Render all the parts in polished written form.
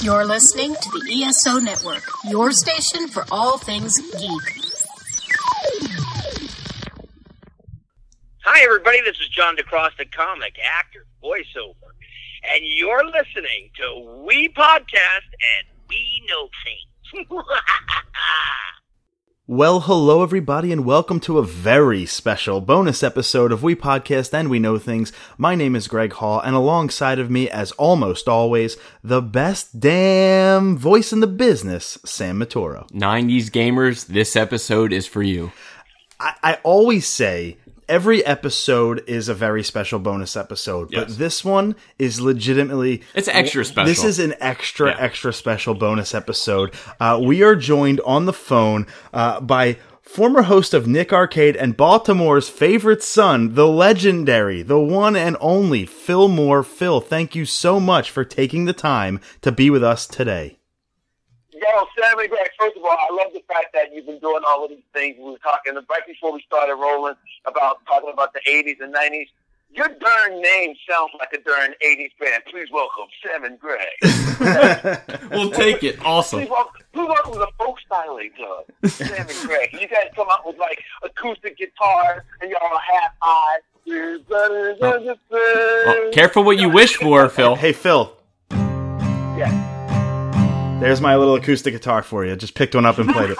You're listening to the ESO Network, your station for all things geek. Hi, everybody. This is John DeCrosse, the comic, actor, voiceover, and you're listening to We Podcast and We Know Things. Well, hello everybody, and welcome to a very special bonus episode of We Podcast and We Know Things. My name is Greg Hall, and alongside of me, as almost always, the best damn voice in the business, Sam Matoro. 90s gamers, this episode is for you. I always say every episode is a very special bonus episode, yes, but this one is legitimately... It's extra special. This is an extra special bonus episode. We are joined on the phone by former host of Nick Arcade and Baltimore's favorite son, the legendary, the one and only Phil Moore. Phil, thank you so much for taking the time to be with us today. Yo, Sam and Greg, first of all, I love the fact that you've been doing all of these things. We were talking right before we started rolling about talking about the 80s and 90s. Your darn name sounds like a darn 80s band. Please welcome Sam and Greg. We'll take it. Awesome. Please welcome the folk styling club, Sam and Greg. You guys come out with like acoustic guitar and y'all half eyes. Well, careful what you wish for, Phil. Hey, Phil. Yeah. There's my little acoustic guitar for you. Just picked one up and played it.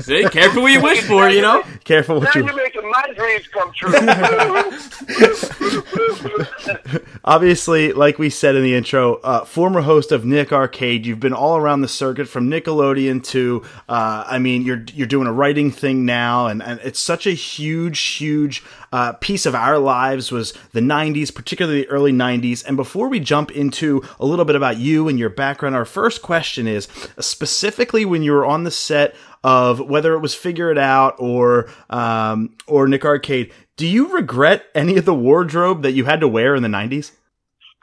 See, careful what you wish for, you know? Careful what you... Now you're making my dreams come true. Obviously, like we said in the intro, former host of Nick Arcade, you've been all around the circuit from Nickelodeon to, you're doing a writing thing now, and it's such a huge... piece of our lives was the 90s, particularly the early 90s. And before we jump into a little bit about you and your background, our first question is, specifically when you were on the set of whether it was Figure It Out or Nick Arcade, do you regret any of the wardrobe that you had to wear in the 90s?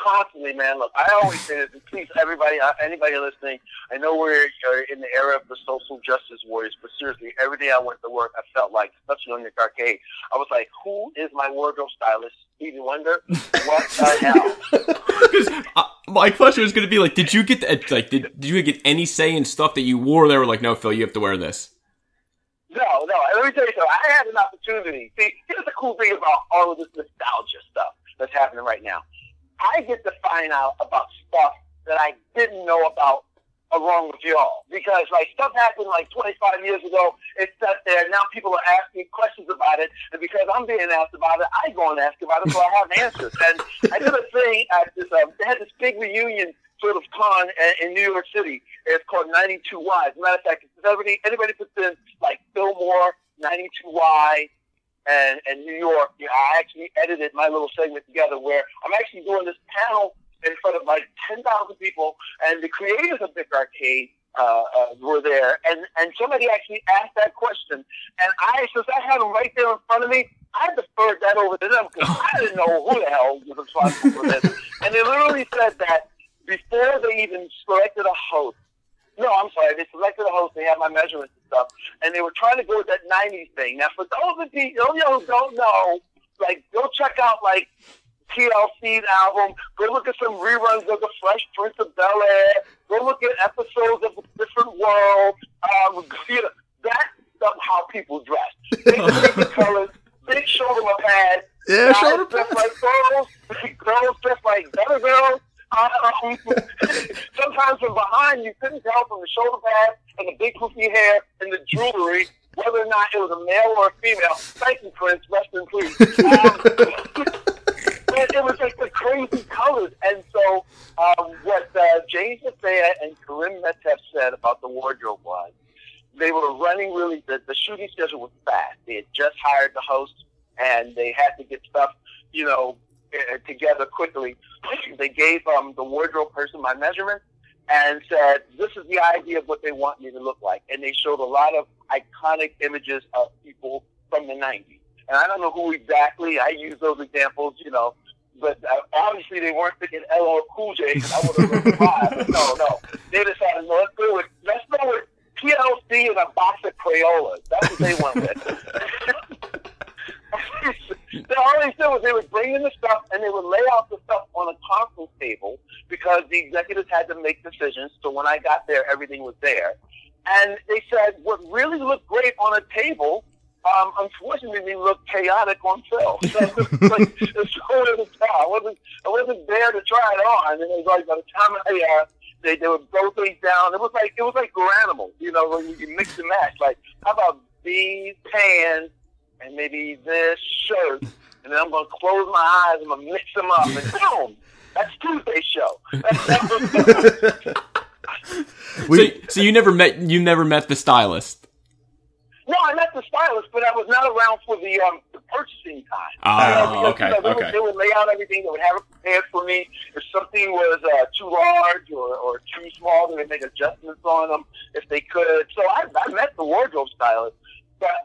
Constantly, man. Look, I always say this, and please, everybody, anybody listening, I know we're in the era of the social justice warriors, but seriously, every day I went to work, I felt like, especially on Nick Arcade, I was like, who is my wardrobe stylist? Stevie Wonder? What the hell? Because my question was going to be like, did you get did you get any say in stuff that you wore? They were like, no, Phil, you have to wear this. No. Let me tell you something. I had an opportunity. See, here's the cool thing about all of this nostalgia stuff that's happening right now. I get to find out about stuff that I didn't know about along with y'all. Because, like, stuff happened, like, 25 years ago. It's set there. Now people are asking questions about it. And because I'm being asked about it, I go and ask about it, so I have answers. And I did a thing at this, they had this big reunion sort of con in New York City. It's called 92Y. As a matter of fact, if anybody puts in, like, Phil Moore, 92Y, and New York, I actually edited my little segment together where I'm actually doing this panel in front of like 10,000 people, and the creators of Nick Arcade were there, and somebody actually asked that question, and since I had them right there in front of me, I deferred that over to them because I didn't know who the hell was responsible for this, and they literally said that before they even selected a host. No, I'm sorry. They selected a host. They had my measurements and stuff, and they were trying to go with that '90s thing. Now, for those of you who don't know, like, go check out like TLC's album. Go look at some reruns of The Fresh Prince of Bel-Air. Go look at episodes of A Different World. That's how people dress. They take the colors. Big shoulder pads. Yeah, shoulder pads. Girls dress like better girls. Sometimes from behind, you couldn't tell from the shoulder pads and the big poofy hair and the jewelry whether or not it was a male or a female. Thank you, Prince. Rest in peace. But it was like the crazy colors. And so what James Bethea and Kareem Metif said about the wardrobe was they were running really, the shooting schedule was fast. They had just hired the host, and they had to get stuff, together quickly. They gave the wardrobe person my measurements and said, this is the idea of what they want me to look like. And they showed a lot of iconic images of people from the 90s. And I don't know who exactly. I use those examples, but obviously they weren't thinking LL Cool J because I would have replied. No. They decided, let's go with TLC and a box of Crayolas. That's what they went with. All they did was they would bring in the stuff and they would lay out the stuff on a conference table because the executives had to make decisions. So when I got there, everything was there. And they said what really looked great on a table, unfortunately looked chaotic on film. I wasn't there to try it on. And it was like, by the time they would throw things down. It was like Granimals, you know, when you mix and match. Like, how about these pants and maybe this shirt, and then I'm going to close my eyes, I'm going to mix them up, and boom! That's Tuesday's show. So you never met the stylist? No, I met the stylist, but I was not around for the purchasing time. They would lay out everything. They would have it prepared for me. If something was too large or too small, they would make adjustments on them if they could. So I met the wardrobe stylist. But,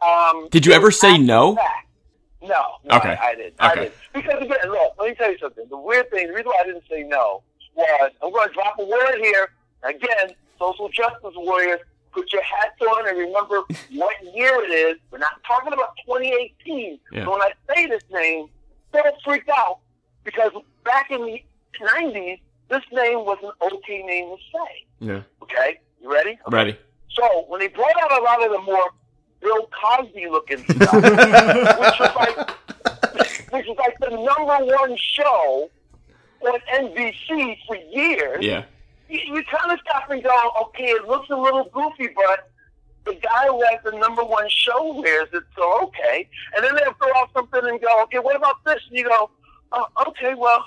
did you ever say no? No, okay. I didn't. Because again, look, let me tell you something. The weird thing, the reason why I didn't say no was, I'm going to drop a word here. Again, social justice warriors, put your hats on and remember what year it is. We're not talking about 2018. Yeah. So when I say this name, don't freak out, because back in the 90s, this name was an okay name to say. Yeah. Okay? You ready? Okay. I'm ready. So when they brought out a lot of the more Bill Cosby looking stuff, which was like the number one show on NBC for years. Yeah. You kind of stop and go, okay, it looks a little goofy, but the guy who has the number one show wears it, so okay. And then they'll throw out something and go, okay, what about this? And you go, oh, okay, well,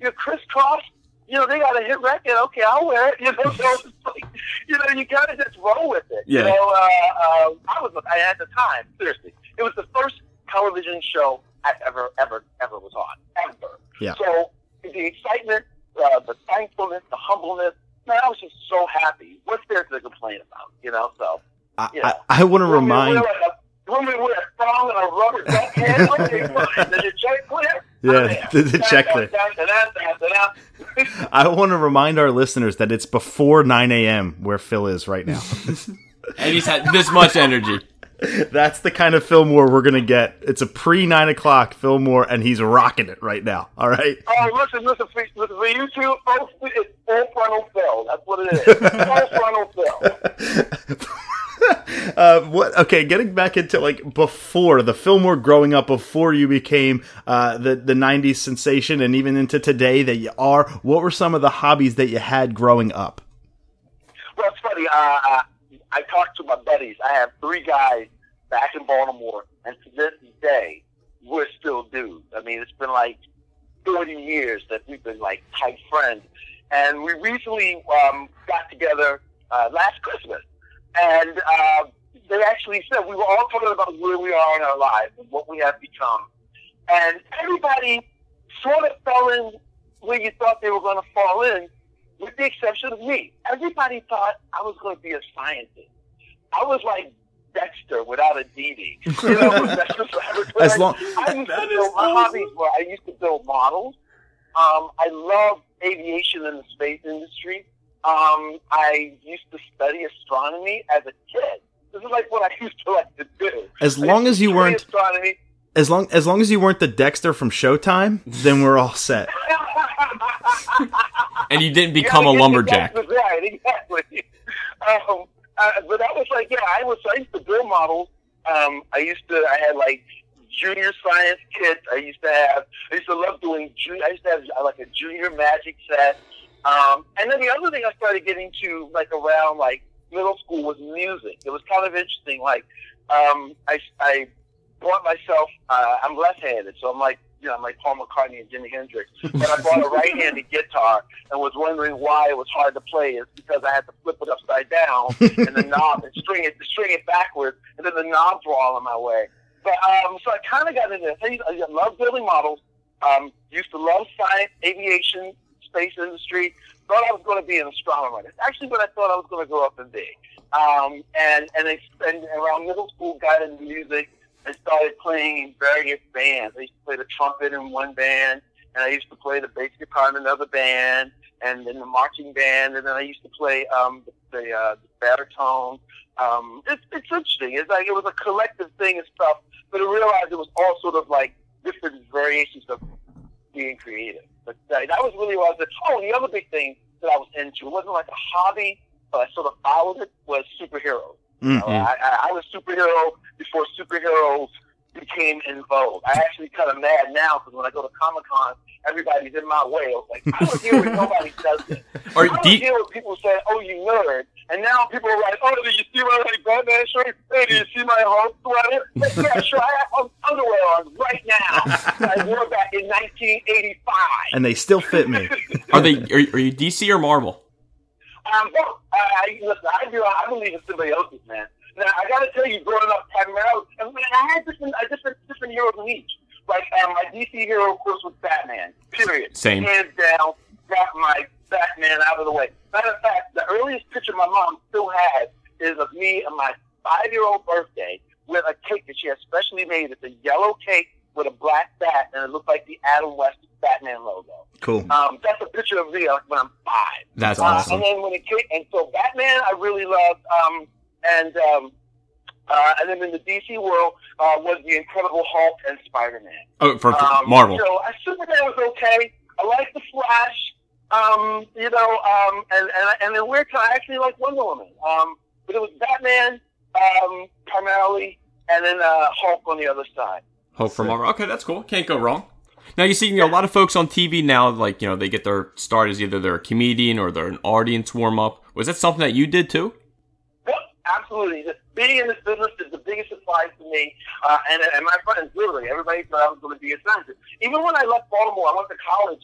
you're crisscross. You know, they got a hit record. Okay, I'll wear it. You know, so it's like, you know, you gotta just roll with it. Yeah. You know, I at the time, seriously, it was the first television show I ever was on, ever. Yeah. So the excitement, the thankfulness, the humbleness, man, I was just so happy. What's there to complain about? You know, so I want to remind. Women with a thong and a rubber duck hand. Okay, fine. Did you check clear? Yeah, did the check clear? I want to remind our listeners that it's before 9 a.m. where Phil is right now. And he's had this much energy. That's the kind of Phil Moore we're going to get. It's a pre-9 o'clock Phil Moore, and he's rocking it right now. All right? Oh, listen, for you two, folks, it's full frontal Phil. That's what it is. Full frontal Phil. Getting back into like before the Phil Moore growing up, before you became the 90s sensation and even into today that you are, what were some of the hobbies that you had growing up? Well, it's funny. I talked to my buddies. I have three guys back in Baltimore, and to this day, we're still dudes. I mean, it's been like 40 years that we've been like tight friends. And we recently got together last Christmas. And they actually said, we were all talking about where we are in our lives and what we have become. And everybody sort of fell in where you thought they were going to fall in, with the exception of me. Everybody thought I was going to be a scientist. I was like Dexter without a DD. You know, Dexter's laboratory. I used to build my hobbies where I used to build models. I love aviation and the space industry. I used to study astronomy as a kid. This is like what I used to like to do. As long as you weren't the Dexter from Showtime, then we're all set. And you didn't become a lumberjack. Right, exactly. But that was like, yeah, I used to build models. I had like junior science kits. I used to have like a junior magic set. And then the other thing I started getting to, like, around, like, middle school was music. It was kind of interesting. Like, I bought myself, I'm left-handed, so I'm like, you know, I'm like Paul McCartney and Jimi Hendrix. And I bought a right-handed guitar and was wondering why it was hard to play. It's because I had to flip it upside down and the knob and string it backwards, and then the knobs were all in my way. But, so I kind of got into it. I love building models. Used to love science, aviation, space industry. Thought I was going to be an astronomer. That's actually what I thought I was going to grow up and be. And around middle school, got into music and started playing in various bands. I used to play the trumpet in one band, and I used to play the bass guitar in another band, and then the marching band, and then I used to play the baritone. It's interesting. It's like it was a collective thing and stuff, but I realized it was all sort of like different variations of being creative. But that was really what I was into. Oh, and the other big thing that I was into, it wasn't like a hobby, but I sort of followed it, was superheroes. Mm-hmm. You know, I was a superhero before superheroes became in vogue. I actually kind of mad now because when I go to Comic-Con, everybody's in my way. I was like, I don't deal with nobody does this. Or I don't deal with people saying, "Oh, you nerd," and now people are like, "Oh, did you see my like Batman shirt? Hey, did you see my Hulk sweater? Like, yeah, sure, I have underwear on right now. I wore that in 1985, and they still fit me." Are you DC or Marvel? I believe in somebody else's, man. Now, I gotta tell you, growing up primarily, I had different heroes in each. Like, my DC hero, of course, was Batman, period. Same. Hands down, got my Batman out of the way. Matter of fact, the earliest picture my mom still has is of me on my 5-year-old birthday with a cake that she had specially made. It's a yellow cake with a black bat, and it looked like the Adam West Batman logo. Cool. That's a picture of me when I'm 5. That's awesome. And then when it came, and so Batman I really loved, and then in the DC world was the Incredible Hulk and Spider-Man. Oh, for Marvel. So Superman was okay. I liked the Flash, and in weird time I actually liked Wonder Woman. But it was Batman primarily, and then Hulk on the other side. Hulk from Marvel. Okay, that's cool. Can't go wrong. Now, you see, a lot of folks on TV now, like, they get their start as either they're a comedian or they're an audience warm-up. Was that something that you did, too? Yep, absolutely. Being in this business is the biggest surprise to me. And my friends, literally, everybody thought I was going to be a scientist. Even when I left Baltimore, I went to college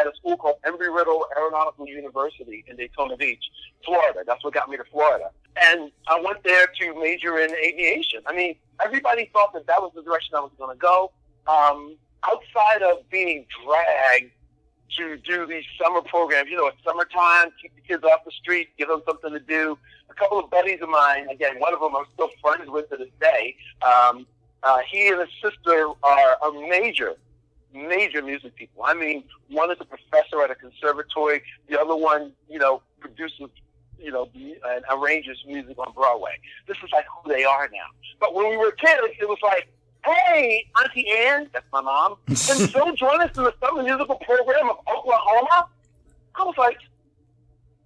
at a school called Embry-Riddle Aeronautical University in Daytona Beach, Florida. That's what got me to Florida. And I went there to major in aviation. I mean, everybody thought that was the direction I was going to go. Outside of being dragged to do these summer programs, it's summertime, keep the kids off the street, give them something to do. A couple of buddies of mine, again, one of them I'm still friends with to this day, he and his sister are major music people. I mean, one is a professor at a conservatory, the other one, produces, and arranges music on Broadway. This is like who they are now. But when we were kids, it was like, "Hey, Auntie Ann," that's my mom, "can Phil join us in the summer musical program of Oklahoma?" I was like,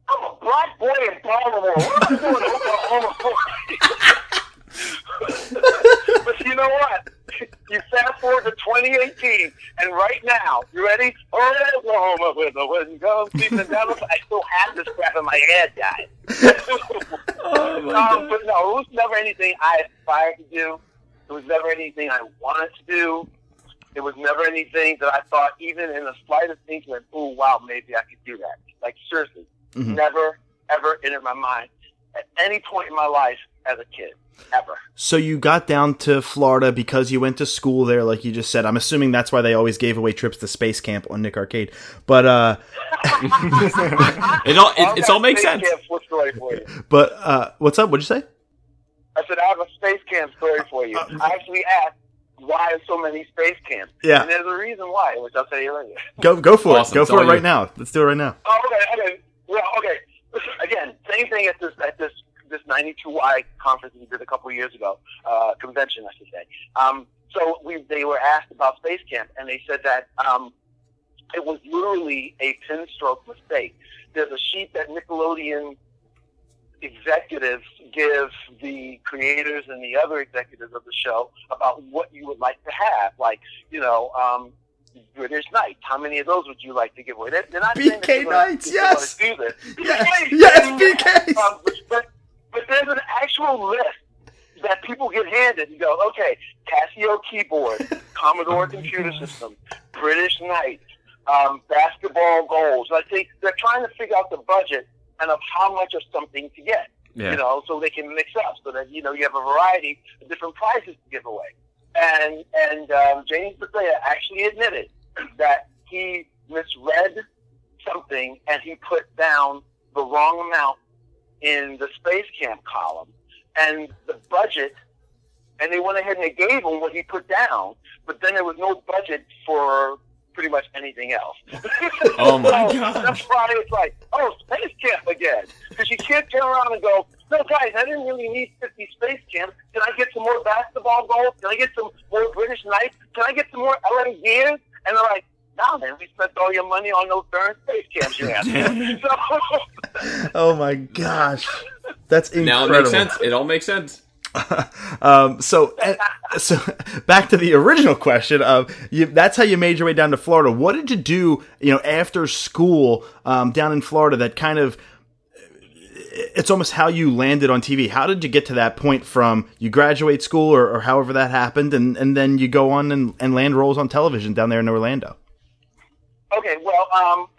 I'm a black boy in Baltimore. What am I doing in Oklahoma for? But you know what? You fast forward to 2018, and right now, you ready? Oklahoma with the wind goes deep and down. I still have this crap in my head, guys. But no, it was never anything I aspired to do. It was never anything I wanted to do. It was never anything that I thought, even in the slightest thinking, like, "Oh, wow, maybe I could do that." Like, seriously, never, ever entered my mind at any point in my life as a kid, ever. So you got down to Florida because you went to school there, like you just said. I'm assuming that's why they always gave away trips to Space Camp on Nick Arcade. But it all makes sense. But what's up? What'd you say? I said, I have a space camp story for you. I actually asked, why are so many space camps? Yeah. And there's a reason why, which I'll tell you later. Go for awesome. It. Go it's for it right you. Now. Let's do it right now. Oh, okay. Well, okay. Again, same thing at this 92Y conference we did a couple of years ago, convention, I should say. So they were asked about space camp, and they said that it was literally a pinstroke mistake. There's a sheet that Nickelodeon executives give the creators and the other executives of the show about what you would like to have. Like, British Knights. How many of those would you like to give away? They're not BK saying Knights, yes! Do this. Yes, BKs! Yes, BKs! But there's an actual list that people get handed. You go, okay, Casio keyboard, Commodore computer system, British Knights, basketball goals. Like, they're trying to figure out the budget and of how much of something to get, so they can mix up, so that, you have a variety of different prizes to give away. And James Bethea actually admitted that he misread something, and he put down the wrong amount in the space camp column, and the budget, and they went ahead and they gave him what he put down, but then there was no budget for pretty much anything else. Oh my God. That's why it's like, oh, space camp again. Because you can't turn around and go, "No, guys, I didn't really need 50 space camps. Can I get some more basketball goals? Can I get some more British Knights? Can I get some more LA Gears?" And they're like, no, man, we spent all your money on those darn space camps you had. So. Oh, my gosh. That's incredible. Now it makes sense. It all makes sense. So back to the original question of that's how you made your way down to Florida. What did you do, after school, down in Florida that kind of, it's almost how you landed on TV. How did you get to that point from you graduate school or however that happened? And then you go on and land roles on television down there in Orlando. Okay. Well,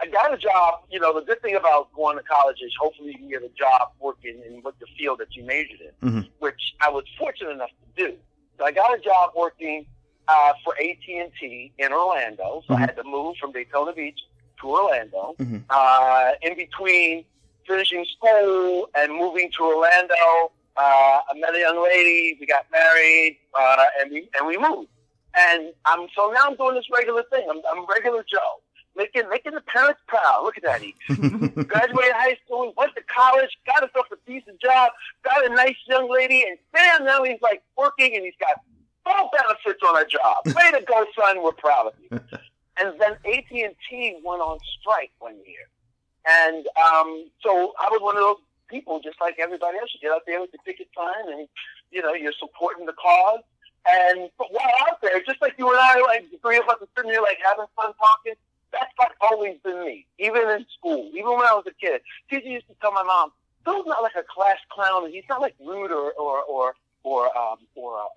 I got a job. The good thing about going to college is hopefully you can get a job working in the field that you majored in, mm-hmm. which I was fortunate enough to do. So I got a job working for AT&T in Orlando. So mm-hmm. I had to move from Daytona Beach to Orlando. Mm-hmm. In between finishing school and moving to Orlando, I met a young lady. We got married, and we moved. And now I'm doing this regular thing. I'm regular Joe. Making the parents proud. Look at that. He graduated high school, went to college, got himself a decent job, got a nice young lady, and bam, now he's like working and he's got full benefits on a job. Way to go, son. We're proud of you. And then AT&T went on strike one year. And so I was one of those people, just like everybody else. You get out there with the ticket sign and, you're supporting the cause. And but while out there, just like you and I, like the three of us are sitting here, like having fun talking, that's like always been me, even in school, even when I was a kid. Teacher used to tell my mom, Phil's not like a class clown, and he's not like rude or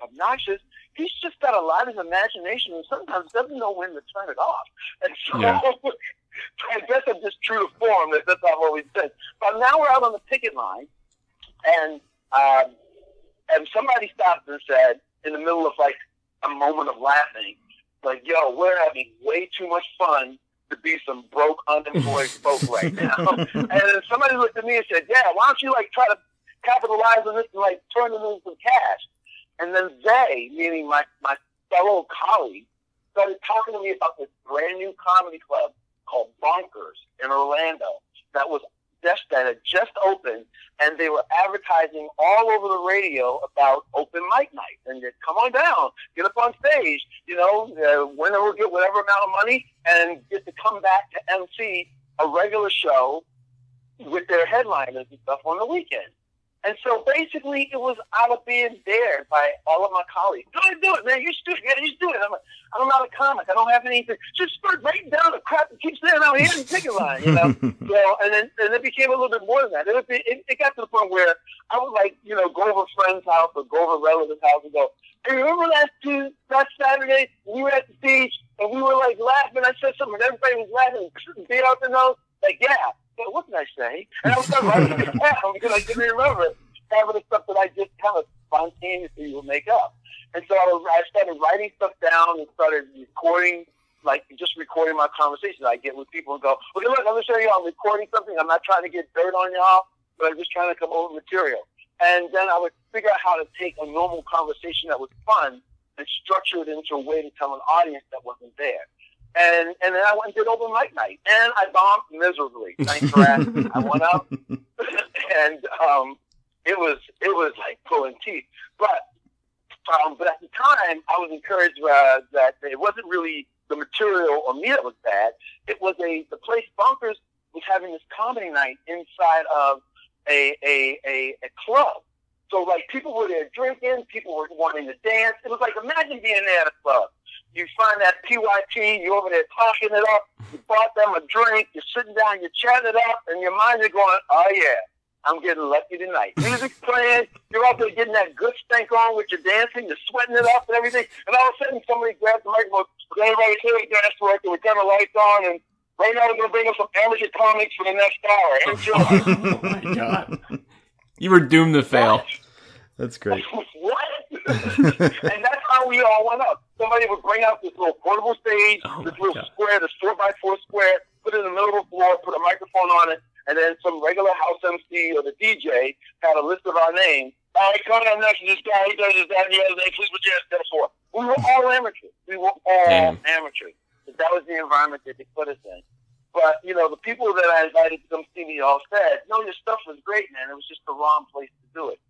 obnoxious. He's just got a lot of imagination, and sometimes doesn't know when to turn it off. And so I guess I'm just true to form. That's what I've always been. But now we're out on the picket line, and somebody stopped and said, in the middle of like a moment of laughing, like, yo, we're having way too much fun to be some broke, unemployed folk right now. And then somebody looked at me and said, yeah, why don't you like try to capitalize on this and like turn it into some cash? And then they, meaning my fellow colleagues, started talking to me about this brand new comedy club called Bonkers in Orlando that had just opened, and they were advertising all over the radio about open mic night. And they'd come on down, get up on stage, whenever, get whatever amount of money, and get to come back to MC a regular show with their headliners and stuff on the weekend. And so basically it was out of being dared by all of my colleagues. Go ahead and do it, man. You should do it. Yeah, you should do it. I'm like, I'm not a comic. I don't have anything. Just start writing down the crap that keeps saying out here in the ticket line, So, and it became a little bit more than that. It got to the point where I would like, go over a friend's house or go over a relative's house and go, hey, remember last Saturday we were at the beach and we were like laughing. I said something and everybody was laughing and beat out their nose. Like, yeah. But what did I say? And I was writing it down because I didn't remember it. Some of the stuff that I just kind of spontaneously would make up. And so I started writing stuff down and started recording, like just recording my conversations I get with people and go, okay, look, I'm going to show you how I'm recording something. I'm not trying to get dirt on y'all, but I'm just trying to come over with material. And then I would figure out how to take a normal conversation that was fun and structure it into a way to tell an audience that wasn't there. And then I went and did open mic night, and I bombed miserably. Thanks for asking. I went up, and it was like pulling teeth. But at the time, I was encouraged that it wasn't really the material or me that was bad. It was the place Bonkers was having this comedy night inside of a club. So like people were there drinking, people were wanting to dance. It was like imagine being there at a club. You find that PYT, you're over there talking it up, you bought them a drink, you're sitting down, you're chatting it up, and your mind is going, oh yeah, I'm getting lucky tonight. Music's playing, you're out there getting that good stank on with your dancing, you're sweating it up and everything, and all of a sudden somebody grabs the microphone, goes right here, dance work, and we turn the lights on, and right now we're going to bring up some amateur comics for the next hour. Enjoy. Oh my God. You were doomed to fail. That's great. What? And that's how we all went up. Somebody would bring out this little portable stage, this little square, this 4x4 square, put it in the middle of the floor, put a microphone on it, and then some regular house MC or the DJ had a list of our names. All right, coming up next is this guy, he does this, that, and the other thing, please put your hands for. We were all amateurs. That was the environment that they put us in. But, the people that I invited to come see me all said, no, your stuff was great, man. It was just the wrong place to do it.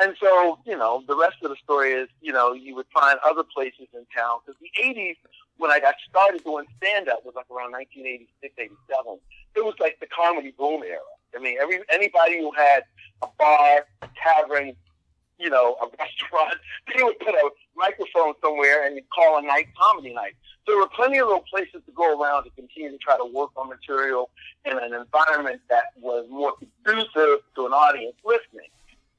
And so, the rest of the story is, you would find other places in town because the 80s when I got started doing stand-up was like around 1986, 87. It was like the comedy boom era. I mean, anybody who had a bar, a tavern, you know, a restaurant, they would put a microphone somewhere and call a night comedy night. So there were plenty of little places to go around to continue to try to work on material in an environment that was more conducive to an audience listening.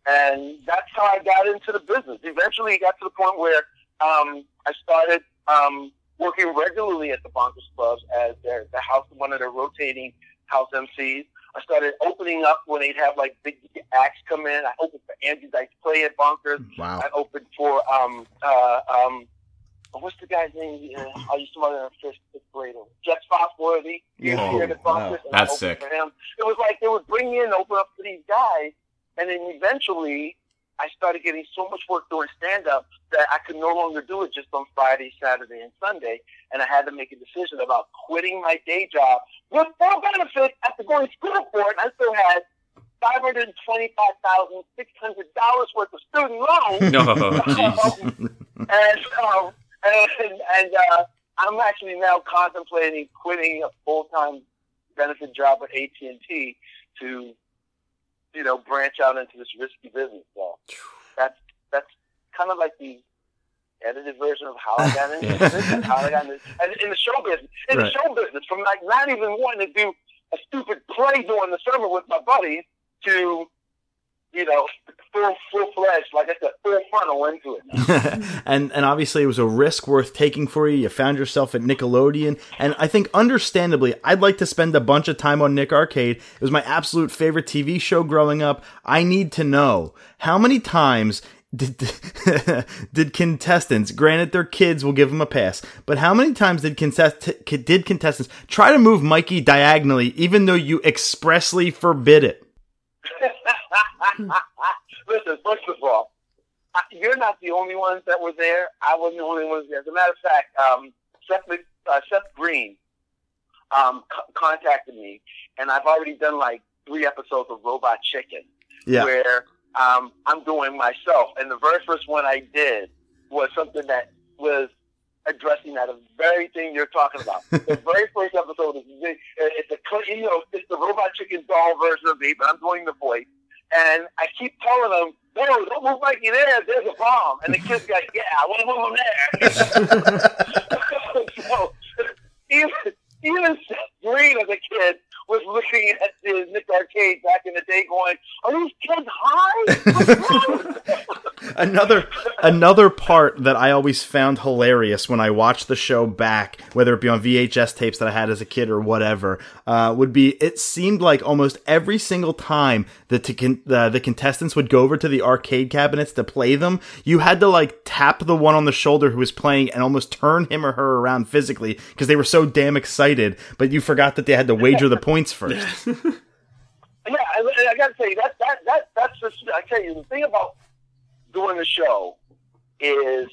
And that's how I got into the business. Eventually, it got to the point where I started working regularly at the Bonkers clubs as the house, one of their rotating house MCs. I started opening up when they'd have like big acts come in. I opened for Andy Dice Clay at Bonkers. Wow. I opened for what's the guy's name? I used to run in fifth grade. Jeff Foxworthy. Wow. That's sick. For him. It was like they would bring me in and open up for these guys. And then eventually, I started getting so much work doing stand-up that I could no longer do it just on Friday, Saturday, and Sunday. And I had to make a decision about quitting my day job with full benefits after going to school for it. I still had $525,600 worth of student loans. And I'm actually now contemplating quitting a full-time benefit job with AT&T to, you know, branch out into this risky business. So that's kind of like the edited version of how I got into business, and how I got into in the show business. In the show business, from like not even wanting to do a stupid play during the summer with my buddies to, you know, full-fledged, like I said, full frontal into it. And obviously it was a risk worth taking for you. You found yourself at Nickelodeon. And I think, understandably, I'd like to spend a bunch of time on Nick Arcade. It was my absolute favorite TV show growing up. I need to know, how many times did contestants, granted their kids, will give them a pass, but how many times did contestants try to move Mikey diagonally, even though you expressly forbid it? Listen, first of all, you're not the only ones that were there. I wasn't the only ones there. As a matter of fact, Seth Green contacted me, and I've already done like 3 episodes of Robot Chicken, where I'm doing myself. And the very first one I did was something that was addressing that very thing you're talking about. The very first episode is it's the Robot Chicken doll version of me, but I'm doing the voice. And I keep telling them, no, don't move Mikey there. There's a bomb. And the kid's like, yeah, I want to move him there. So even Seth Green as a kid was looking at the Nick Arcade back in the day going, are these kids high? Another part that I always found hilarious when I watched the show back, whether it be on VHS tapes that I had as a kid or whatever, would be, it seemed like almost every single time that the contestants would go over to the arcade cabinets to play them, you had to like tap the one on the shoulder who was playing and almost turn him or her around physically because they were so damn excited, but you forgot that they had to wager the points first. Yeah, I gotta tell you, I tell you, the thing about doing the show is,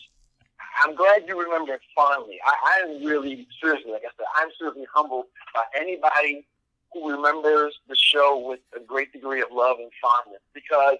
I'm glad you remember it fondly. I am really, seriously, like I said, I'm seriously humbled by anybody who remembers the show with a great degree of love and fondness, because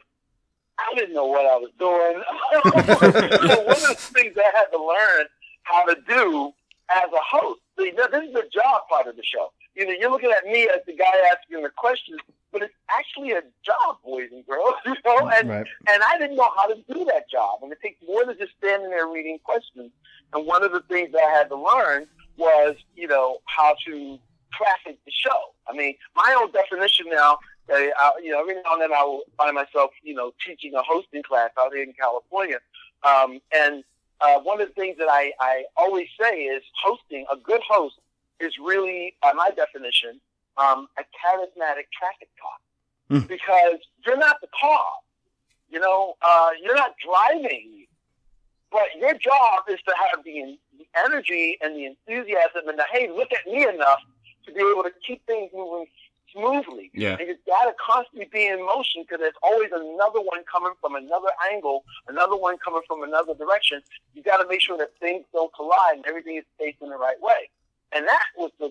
I didn't know what I was doing. So one of the things I had to learn how to do as a host, see, this is the job part of the show. You know, you're looking at me as the guy asking the questions, but it's actually a job, boys and girls, you know? And I didn't know how to do that job. And it takes more than just standing there reading questions. And one of the things that I had to learn was, you know, how to traffic the show. I mean, my own definition now, you know, every now and then I will find myself, you know, teaching a hosting class out here in California. One of the things that I always say is hosting, a good host is really, by my definition, a charismatic traffic cop, because you're not the car, you know, you're not driving, but your job is to have the energy and the enthusiasm and the, hey, look at me enough to be able to keep things moving smoothly. Yeah. And you've got to constantly be in motion, because there's always another one coming from another angle, another one coming from another direction. You got to make sure that things don't collide and everything is faced in the right way. And that was the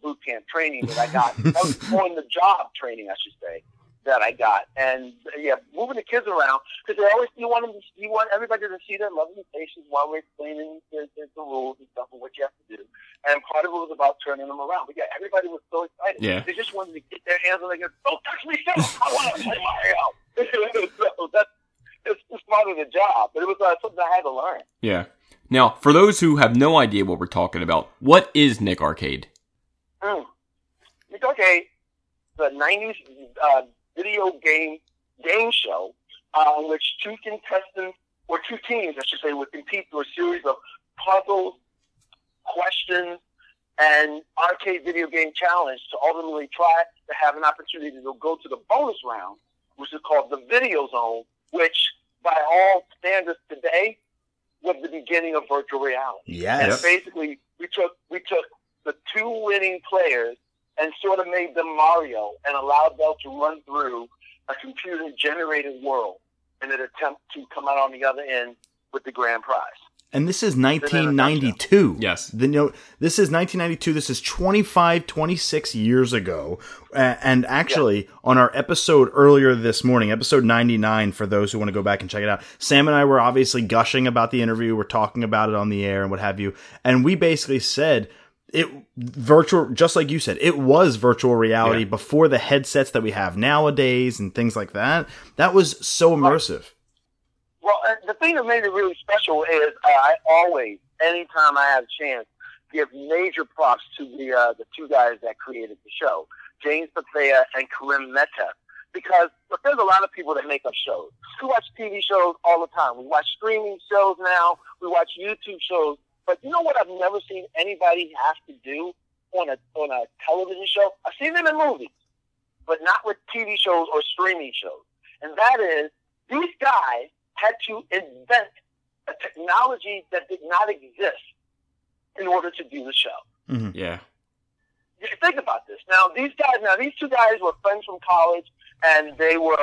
boot camp training that I got. That was on the job training, I should say, that I got. And yeah, moving the kids around, because they always, you want everybody to see their loving faces while we're explaining the rules and stuff and what you have to do. And part of it was about turning them around. But yeah, everybody was so excited. Yeah. They just wanted to get their hands on it and go, "Don't touch me, Phil! I want to play Mario." So it's part of the job, but it was something I had to learn. Yeah. Now, for those who have no idea what we're talking about, what is Nick Arcade? Nick Arcade, the 90s video game show in which two contestants, or two teams, I should say, would compete through a series of puzzles, questions, and arcade video game challenge to ultimately try to have an opportunity to go to the bonus round, which is called the Video Zone, which, by all standards today, was the beginning of virtual reality. Yes. And basically, we took the two winning players and sort of made them Mario and allowed them to run through a computer-generated world in an attempt to come out on the other end with the grand prize. And this is 1992. Yes. This is 1992. This is 26 years ago. And actually, on our episode earlier this morning, episode 99, for those who want to go back and check it out, Sam and I were obviously gushing about the interview. We're talking about it on the air and what have you. And we basically said... just like you said, it was virtual reality before the headsets that we have nowadays and things like that. That was so immersive. Well, the thing that made it really special is I always, anytime I have a chance, give major props to the two guys that created the show, James Bethea and Kareem Metif, because look, there's a lot of people that make up shows. We watch TV shows all the time. We watch streaming shows now. We watch YouTube shows. But you know what I've never seen anybody have to do on a television show? I've seen them in movies, but not with TV shows or streaming shows. And that is, these guys had to invent a technology that did not exist in order to do the show. Mm-hmm. Yeah. Think about this. Now, these two guys were friends from college, and they were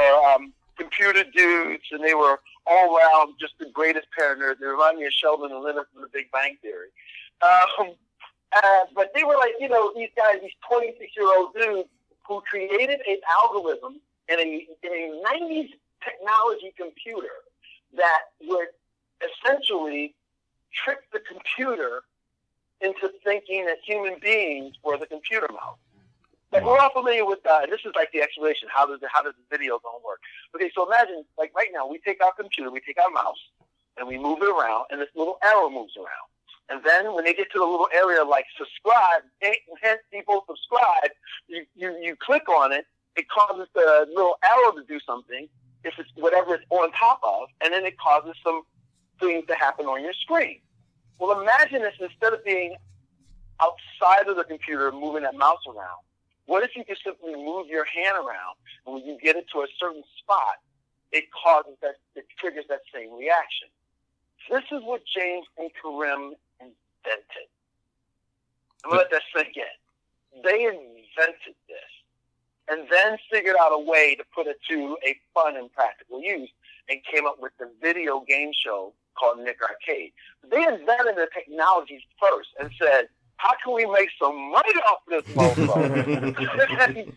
computer dudes, and they were all around just the greatest pair of nerds. They remind me of Sheldon and Leonard from The Big Bang Theory. But they were like, these guys, these 26-year-old dudes who created an algorithm in a 90s technology computer that would essentially trick the computer into thinking that human beings were the computer mouse. Like, we're all familiar with this is like the explanation. How does the video zone work? Okay, so imagine, like right now, we take our computer, we take our mouse, and we move it around, and this little arrow moves around. And then when they get to the little area like subscribe, hence people subscribe, you click on it, it causes the little arrow to do something, if it's whatever it's on top of, and then it causes some things to happen on your screen. Well, imagine this instead of being outside of the computer moving that mouse around. What if you just simply move your hand around, and when you get it to a certain spot, it triggers that same reaction? This is what James and Kareem invented. I'm going to let that sink in. They invented this, and then figured out a way to put it to a fun and practical use, and came up with the video game show called Nick Arcade. They invented the technologies first and said, "How can we make some money off this mofo?"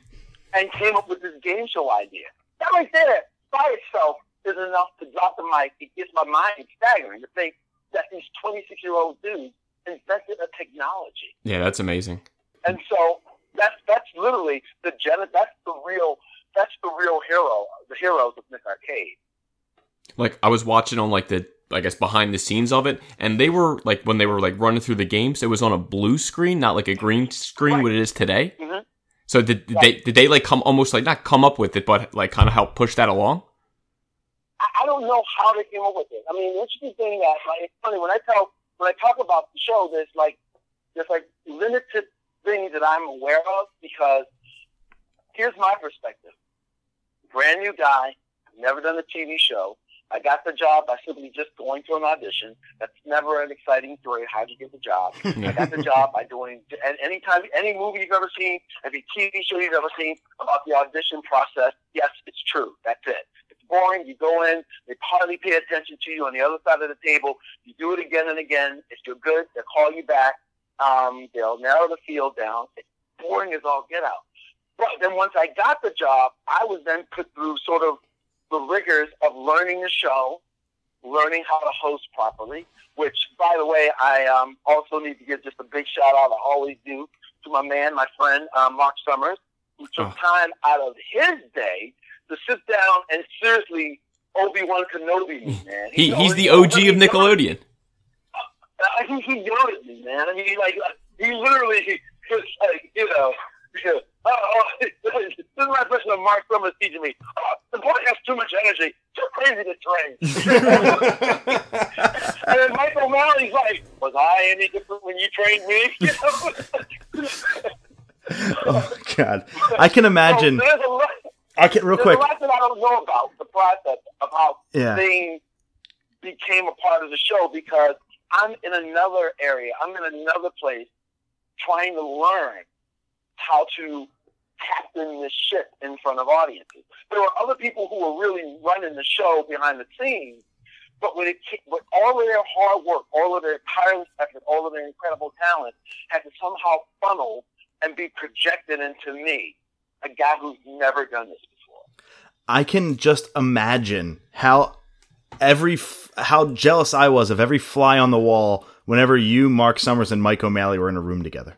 And came up with this game show idea. That right there, by itself, is enough to drop the mic. It gets my mind staggering to think that these 26-year-old dudes invented a technology. Yeah, that's amazing. And so that's literally the genesis. That's the real hero. The heroes of Nick Arcade. Like, I was watching on behind the scenes of it, and they were like, when they were like running through the games, it was on a blue screen, not like a green screen, what it is today. Mm-hmm. So did they like come almost like not come up with it, but like kind of help push that along? I don't know how they came up with it. I mean, the interesting thing that it's funny when I talk about the show, there's limited things that I'm aware of, because here's my perspective: brand new guy, never done a TV show. I got the job by simply just going to an audition. That's never an exciting story. How'd you get the job? I got the job by doing, anytime, any movie you've ever seen, every TV show you've ever seen about the audition process, yes, it's true. That's it. It's boring. You go in, they hardly pay attention to you on the other side of the table. You do it again and again. If you're good, they'll call you back. They'll narrow the field down. It's boring as all get out. But then once I got the job, I was then put through sort of the rigors of learning the show, learning how to host properly, which, by the way, I also need to give just a big shout-out, I always do, to my man, my friend, Mark Summers, who took time out of his day to sit down and seriously Obi-Wan Kenobi me, man. He's the OG of Nickelodeon. He noted me, man. I mean, like, he literally was like, this is my impression of Mark Summers teaching me. The boy has too much energy. Too crazy to train. And then Michael O'Malley's like, was I any different when you trained me? Oh, God. I can imagine. So there's a lot, there's a lot that I don't know about the process of how things became a part of the show, because I'm in another area. I'm in another place trying to learn how to captain this ship in front of audiences. There were other people who were really running the show behind the scenes, but when it came, but all of their hard work, all of their tireless effort, all of their incredible talent had to somehow funnel and be projected into me, a guy who's never done this before. I can just imagine how jealous I was of every fly on the wall whenever you, Mark Summers, and Mike O'Malley were in a room together.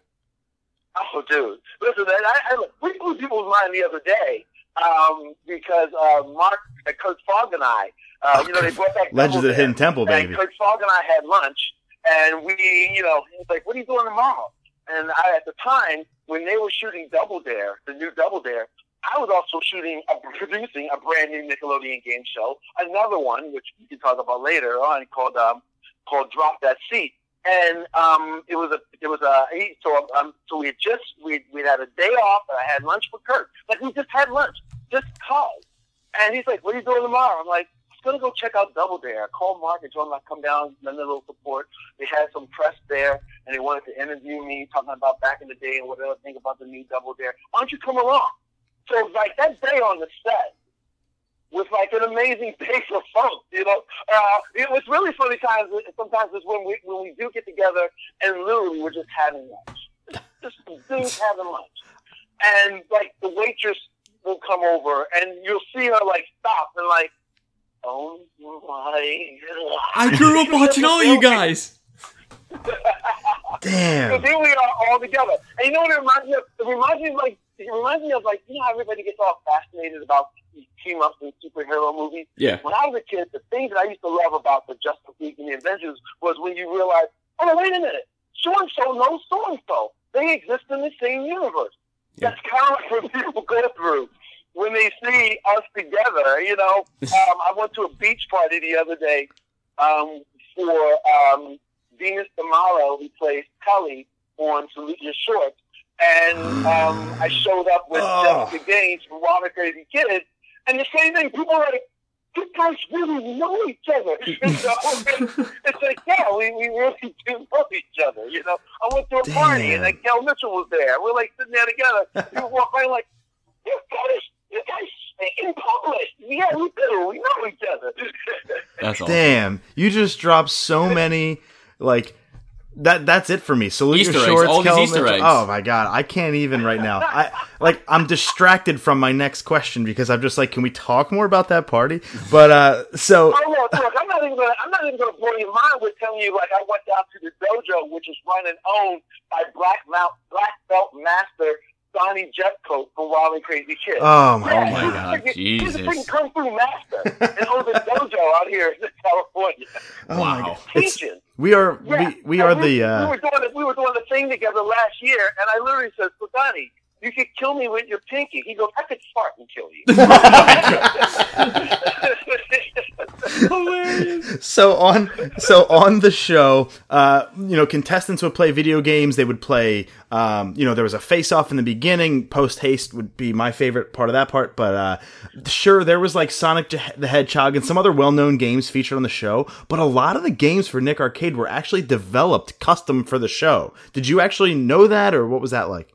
Oh, dude. Listen, man, we blew people's mind the other day because Mark, Kurt Fogg and I, they brought back Legends of the Hidden Temple, baby. And Kurt Fogg and I had lunch, and we, he was like, what are you doing tomorrow? And I, at the time, when they were shooting Double Dare, the new Double Dare, I was also producing a brand new Nickelodeon game show, another one, which we can talk about later on, called Drop That Seat. And we had a day off, and I had lunch with Kurt. Like, we just had lunch, just called. And he's like, what are you doing tomorrow? I'm like, I'm just going to go check out Double Dare. I called Mark and told him I'd come down, lend a little support. They had some press there, and they wanted to interview me, talking about back in the day and what I think about the new Double Dare. Why don't you come along? So, like, that day on the set was like an amazing day for folks, It was really funny times. Sometimes it's when we do get together and literally we're just having lunch. Just dudes having lunch. And, like, the waitress will come over and you'll see her, like, stop and, like, oh, my God. I grew up watching all you guys. Damn. So here we are all together. And you know what it reminds me of? It reminds me of, like, you know how everybody gets all fascinated about these team-ups and superhero movies? Yeah. When I was a kid, the thing that I used to love about the Justice League and the Avengers was when you realized, oh, no, wait a minute, so-and-so knows so-and-so. They exist in the same universe. Yeah. That's kind of like what people go through when they see us together, I went to a beach party the other day for Venus D'Amaro, who plays Kelly on Salute Your Shorts. And I showed up with Jessica Gaines from Wild and Crazy Kids, and the same thing. People are like, "You guys really know each other." It's like, yeah, we really do love each other. I went to a party, and like Kel Mitchell was there. We're like sitting there together. We walk by, like, you guys speak in public. Yeah, we do. We know each other. That's awesome. Damn, you just dropped so many like. That's it for me. Salute Easter Your Shorts, eggs, all these Easter eggs. Oh my God, I can't even right now. I'm distracted from my next question because I'm just like, can we talk more about that party? But so. Oh no, look, I'm not even gonna blow your mind with telling you like I went down to the dojo, which is run and owned by black belt master Donnie Jeffcoat from Wild and Crazy Kids. Oh my God, Jesus! He's a freaking kung fu master and owns a dojo out here in California. Oh wow, my God, teaching. We were doing the thing together last year, and I literally said, "Well, Donnie, you could kill me with your pinky." He goes, "I could fart and kill you." Hilarious. So on the show, contestants would play video games. They would play, there was a face-off in the beginning. Post haste would be my favorite part of that part. But there was like Sonic the Hedgehog and some other well-known games featured on the show. But a lot of the games for Nick Arcade were actually developed custom for the show. Did you actually know that, or what was that like?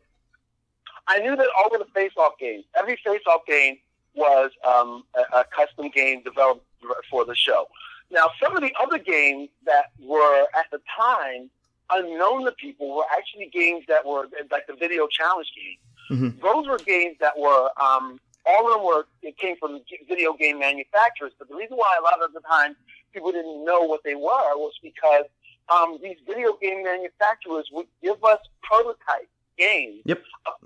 I knew that all of the face-off games, every face-off game was a custom game developed for the show. Now, some of the other games that were, at the time, unknown to people were actually games that were, like the video challenge game. Mm-hmm. Those were games that were, all of them were, it came from video game manufacturers, but the reason why a lot of the time people didn't know what they were was because these video game manufacturers would give us prototype games of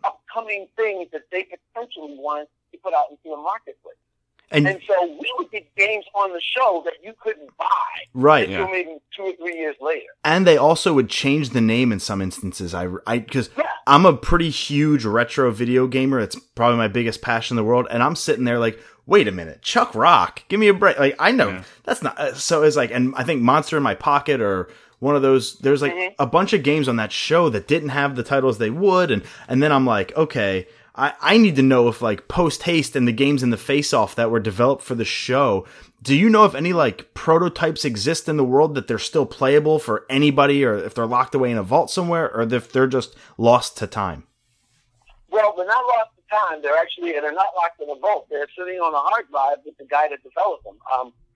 upcoming things that they potentially wanted to put out into the marketplace. And so we would get games on the show that you couldn't buy until maybe 2 or 3 years later. And they also would change the name in some instances. Because I'm a pretty huge retro video gamer. It's probably my biggest passion in the world. And I'm sitting there like, wait a minute, Chuck Rock, give me a break. Like, I know that's not so. It's like, and I think Monster in My Pocket or one of those. There's like a bunch of games on that show that didn't have the titles they would, and then I'm like, okay. I need to know if, like, Post Haste and the games in the Face-Off that were developed for the show, do you know if any, like, prototypes exist in the world that they're still playable for anybody, or if they're locked away in a vault somewhere, or if they're just lost to time? Well, they're not lost to time. They're not locked in a vault. They're sitting on a hard drive with the guy that developed them.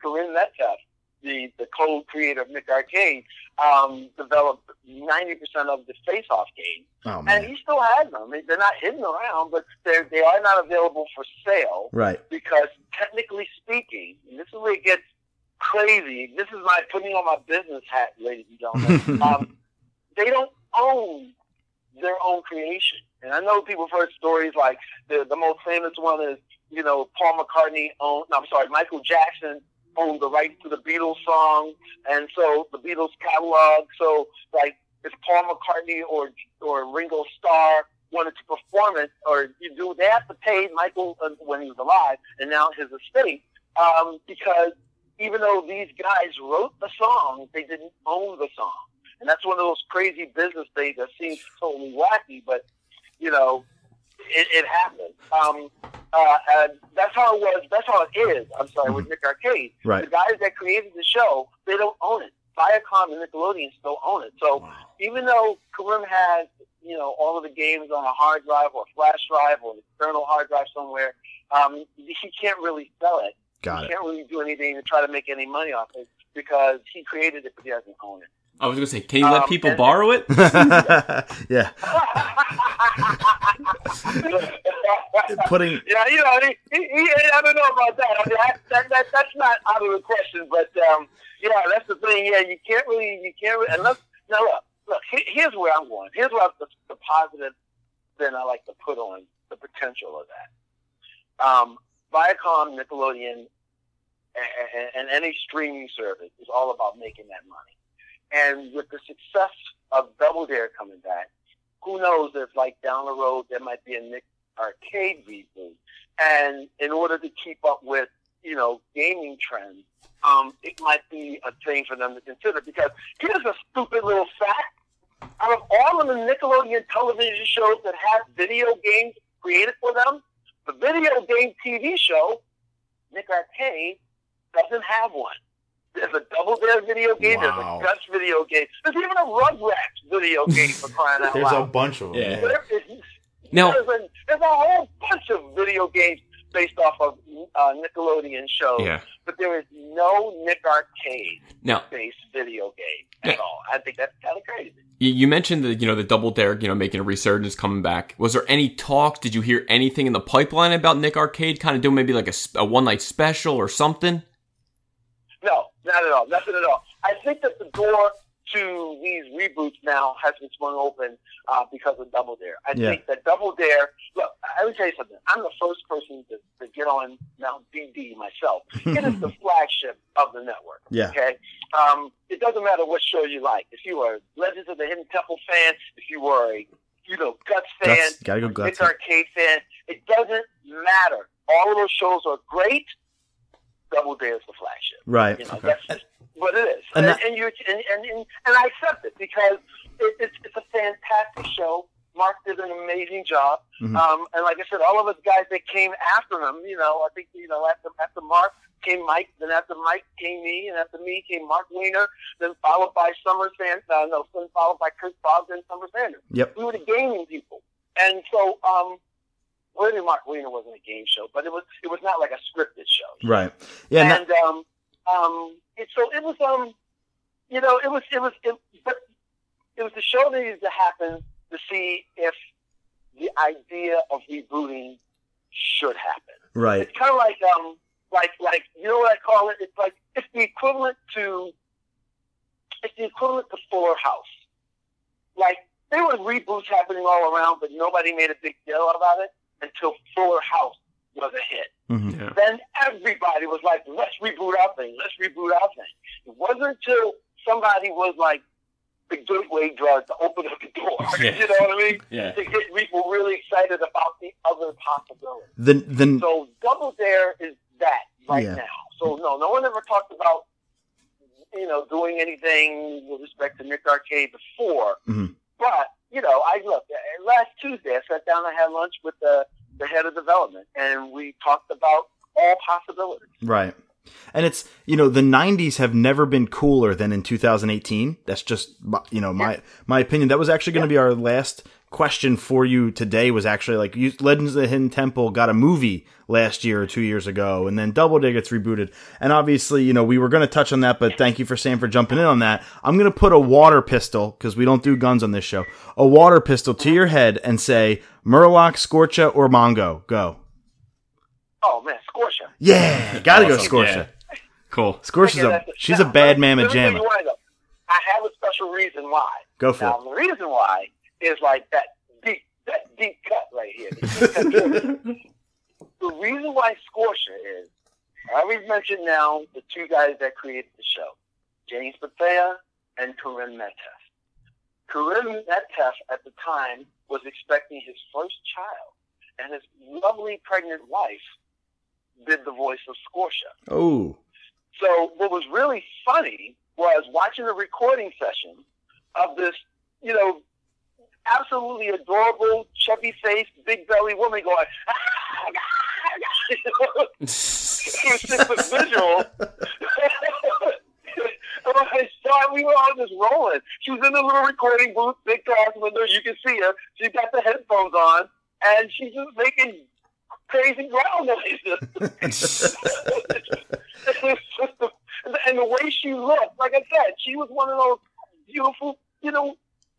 Kareem Metif, the co-creator of Nick Arcade, developed 90% of the Face-Off game. Oh, and he still has them. They're not hidden around, but they are not available for sale. Right. Because technically speaking, and this is where it gets crazy. This is my putting on my business hat, ladies and gentlemen. They don't own their own creation. And I know people have heard stories like the most famous one is, you know, Michael Jackson owned the rights to the Beatles song, and so the Beatles catalog. So, like, if Paul McCartney or Ringo Starr wanted to perform it, they have to pay Michael when he was alive, and now his estate, because even though these guys wrote the song, they didn't own the song, and that's one of those crazy business things that seems totally wacky, but you know, it happened. And that's how it was. That's how it is. I'm sorry, with Nick Arcade. Right. The guys that created the show, they don't own it. Viacom and Nickelodeon still own it. So even though Kareem has, you know, all of the games on a hard drive or a flash drive or an external hard drive somewhere, he can't really sell it. He can't really do anything to try to make any money off it because he created it, but he doesn't own it. I was going to say, can you let people borrow it? Yeah. I don't know about that. I mean, that's not out of the question, but that's the thing. Yeah, you can't really, unless, now look, here's where I'm going. Here's where the positive then I like to put on the potential of that. Viacom, Nickelodeon, and any streaming service is all about making that money. And with the success of Double Dare coming back, who knows if, like, down the road there might be a Nick Arcade reboot. And in order to keep up with, you know, gaming trends, it might be a thing for them to consider. Because here's a stupid little fact. Out of all of the Nickelodeon television shows that have video games created for them, the video game TV show, Nick Arcade, doesn't have one. There's a Double Dare video game. Wow. There's a Guts video game. There's even a Rugrats video game, for crying out loud. There's a bunch of them. Yeah. There's a whole bunch of video games based off of Nickelodeon shows. Yeah. But there is no Nick Arcade-based video game at all. I think that's kind of crazy. You mentioned the Double Dare, making a resurgence, coming back. Was there any talk? Did you hear anything in the pipeline about Nick Arcade kind of doing maybe like a one-night special or something? No. Not at all. Nothing at all. I think that the door to these reboots now has been swung open because of Double Dare. I think that Double Dare... Look, I will tell you something. I'm the first person to get on Mount DD myself. It is the flagship of the network. Yeah. Okay? It doesn't matter what show you like. If you are a Legends of the Hidden Temple fan, if you were a Guts fan, Nick Arcade fan, it doesn't matter. All of those shows are great. Double Dare is the flagship. Right. That's just what it is. And I accept it because it's a fantastic show. Mark did an amazing job. Mm-hmm. And like I said, all of us guys that came after him, I think, after Mark came Mike, then after Mike came me, and after me came Mark Weiner, then followed by Kurt Fogg, then Summer Sanders. Yep. We were the gaming people. And so, really, Mark Weiner wasn't a game show, but it was not like a scripted show. Right. Yeah. And it was the show that needed to happen to see if the idea of rebooting should happen. Right. It's kind of like you know what I call it? It's like it's the equivalent to Fuller House. Like there were reboots happening all around, but nobody made a big deal about it until Fuller House was a hit. Mm-hmm. Yeah. Then everybody was like, let's reboot our thing. Let's reboot our thing. It wasn't until somebody was like the gateway drug to open up the door. Yeah. You know what I mean? Yeah. To get people really excited about the other possibilities. So Double Dare is that now. So no one ever talked about, doing anything with respect to Nick Arcade before. Mm-hmm. But, last Tuesday I sat down and had lunch with the head of development, and we talked about all possibilities. Right. And it's, the 90s have never been cooler than in 2018. That's just, my opinion. That was actually going to be our last question for you today, was actually Legends of the Hidden Temple got a movie last year or 2 years ago, and then Double Dare gets rebooted. And obviously, we were going to touch on that, but thank you for Sam for jumping in on that. I'm going to put a water pistol, because we don't do guns on this show, a water pistol to your head and say, Murloc, Scorcha, or Mongo, go. Oh, man, Scorcha. Yeah, gotta go Scorcha. Yeah. Cool. Scorcha's she's a bad mamma jamma. I have a special reason why. Go for it. The reason why is that deep cut right here. The reason why Scorcha is, I already mentioned now the two guys that created the show, James Bethea and Kareem Metif. Kareem Metif at the time was expecting his first child, and his lovely pregnant wife did the voice of Scorcha. Oh. So what was really funny was watching a recording session of this, absolutely adorable, chubby-faced, big-belly woman going, It was just a visual. I saw we were all just rolling. She was in the little recording booth, big glass window, you can see her. She's got the headphones on, and she's just making crazy growl noises. And the way she looked, like I said, she was one of those beautiful,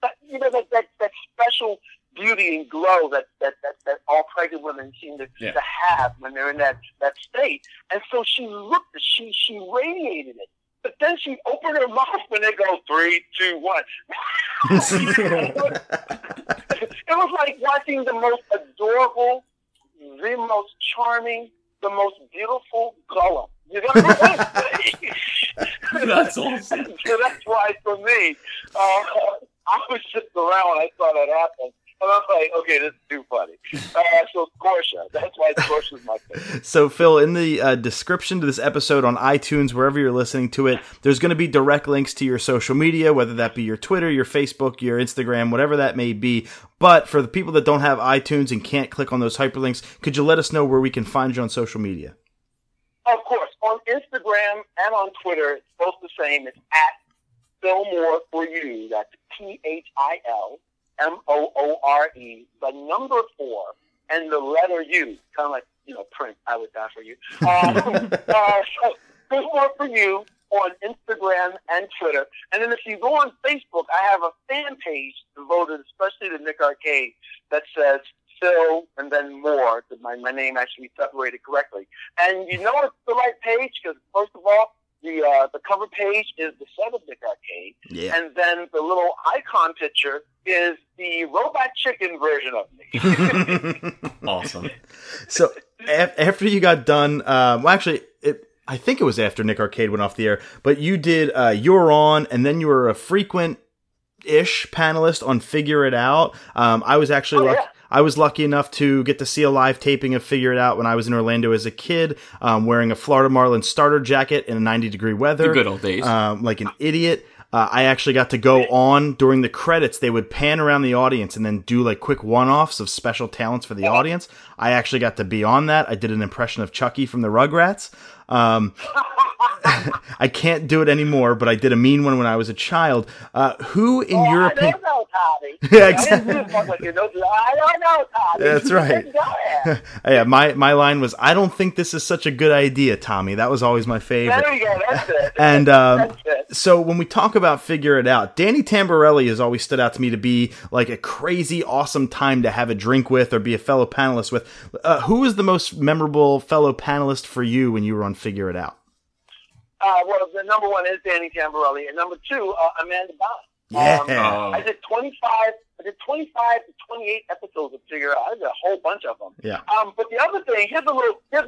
that special beauty and glow that all pregnant women seem to have when they're in that state. And so she looked, she radiated it. But then she opened her mouth when they go 3, 2, 1. It was like watching the most adorable, the most charming, the most beautiful Gollum. You know what I'm saying? That's awesome. So that's why for me, I was just around when I saw that happen. And I was like, okay, this is too funny. So Scorcha. That's why Scorcha is my favorite. So Phil, in the description to this episode on iTunes, wherever you're listening to it, there's going to be direct links to your social media, whether that be your Twitter, your Facebook, your Instagram, whatever that may be. But for the people that don't have iTunes and can't click on those hyperlinks, could you let us know where we can find you on social media? Of course. On Instagram and on Twitter, it's both the same. It's at Phil Moore for you. That's Phil Moore, the number 4, and the letter U. Kind of like, print, I would die for you. Phil Moore for you on Instagram and Twitter. And then if you go on Facebook, I have a fan page devoted especially to Nick Arcade that says Phil and then Moore. My name actually separated correctly. And you know it's the right page because, first of all, the cover page is the set of Nick Arcade, and then the little icon picture is the Robot Chicken version of me. Awesome. So after you got done, I think it was after Nick Arcade went off the air, but you did You're On, and then you were a frequent-ish panelist on Figure It Out. I was actually I was lucky enough to get to see a live taping of Figure It Out when I was in Orlando as a kid, wearing a Florida Marlin starter jacket in 90-degree weather. The good old days. Like an idiot. I actually got to go on during the credits. They would pan around the audience and then do quick one-offs of special talents for the audience. I actually got to be on that. I did an impression of Chucky from the Rugrats. I can't do it anymore, but I did a mean one when I was a child. Who in your opinion? Yeah, exactly. I don't know, Tommy. That's right. Yeah, my line was, I don't think this is such a good idea, Tommy. That was always my favorite. There you go. That's it. And So when we talk about Figure It Out, Danny Tamborelli has always stood out to me to be like a crazy, awesome time to have a drink with or be a fellow panelist with. Who was the most memorable fellow panelist for you when you were on Figure It Out? Well, the number one is Danny Tamborelli, and number two, Amanda Bond. Yeah. I did 25 to 28 episodes of Figure It Out. I did a whole bunch of them. Yeah. But the other thing, here's a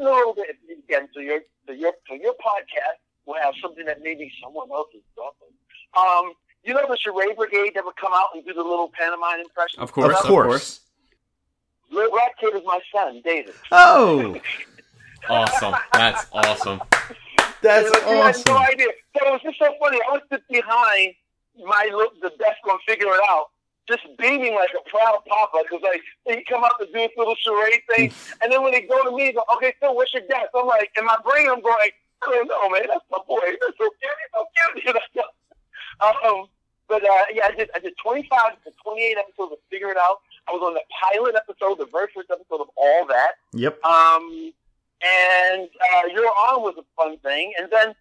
little bit, again, so your podcast will have something that maybe someone else has done. You know the Charade Brigade that would come out and do the little pantomime impression? Of course. Little Rat Kid is my son, David. Oh. Awesome. That's awesome. That's awesome. I had no idea. So it was just so funny. I would sit behind the desk on Figure It Out, just beaming like a proud papa, because like they come out to do this little charade thing, and then when they go to me, they go, "Okay, Phil, what's your guess?" I'm like, in my brain, I'm going, "I don't know, man. That's my boy. That's so cute. He's so cute." I did 25 to 28 episodes of Figure It Out. I was on the pilot episode, the very first episode of All That. Yep. And You're On was a fun thing, and then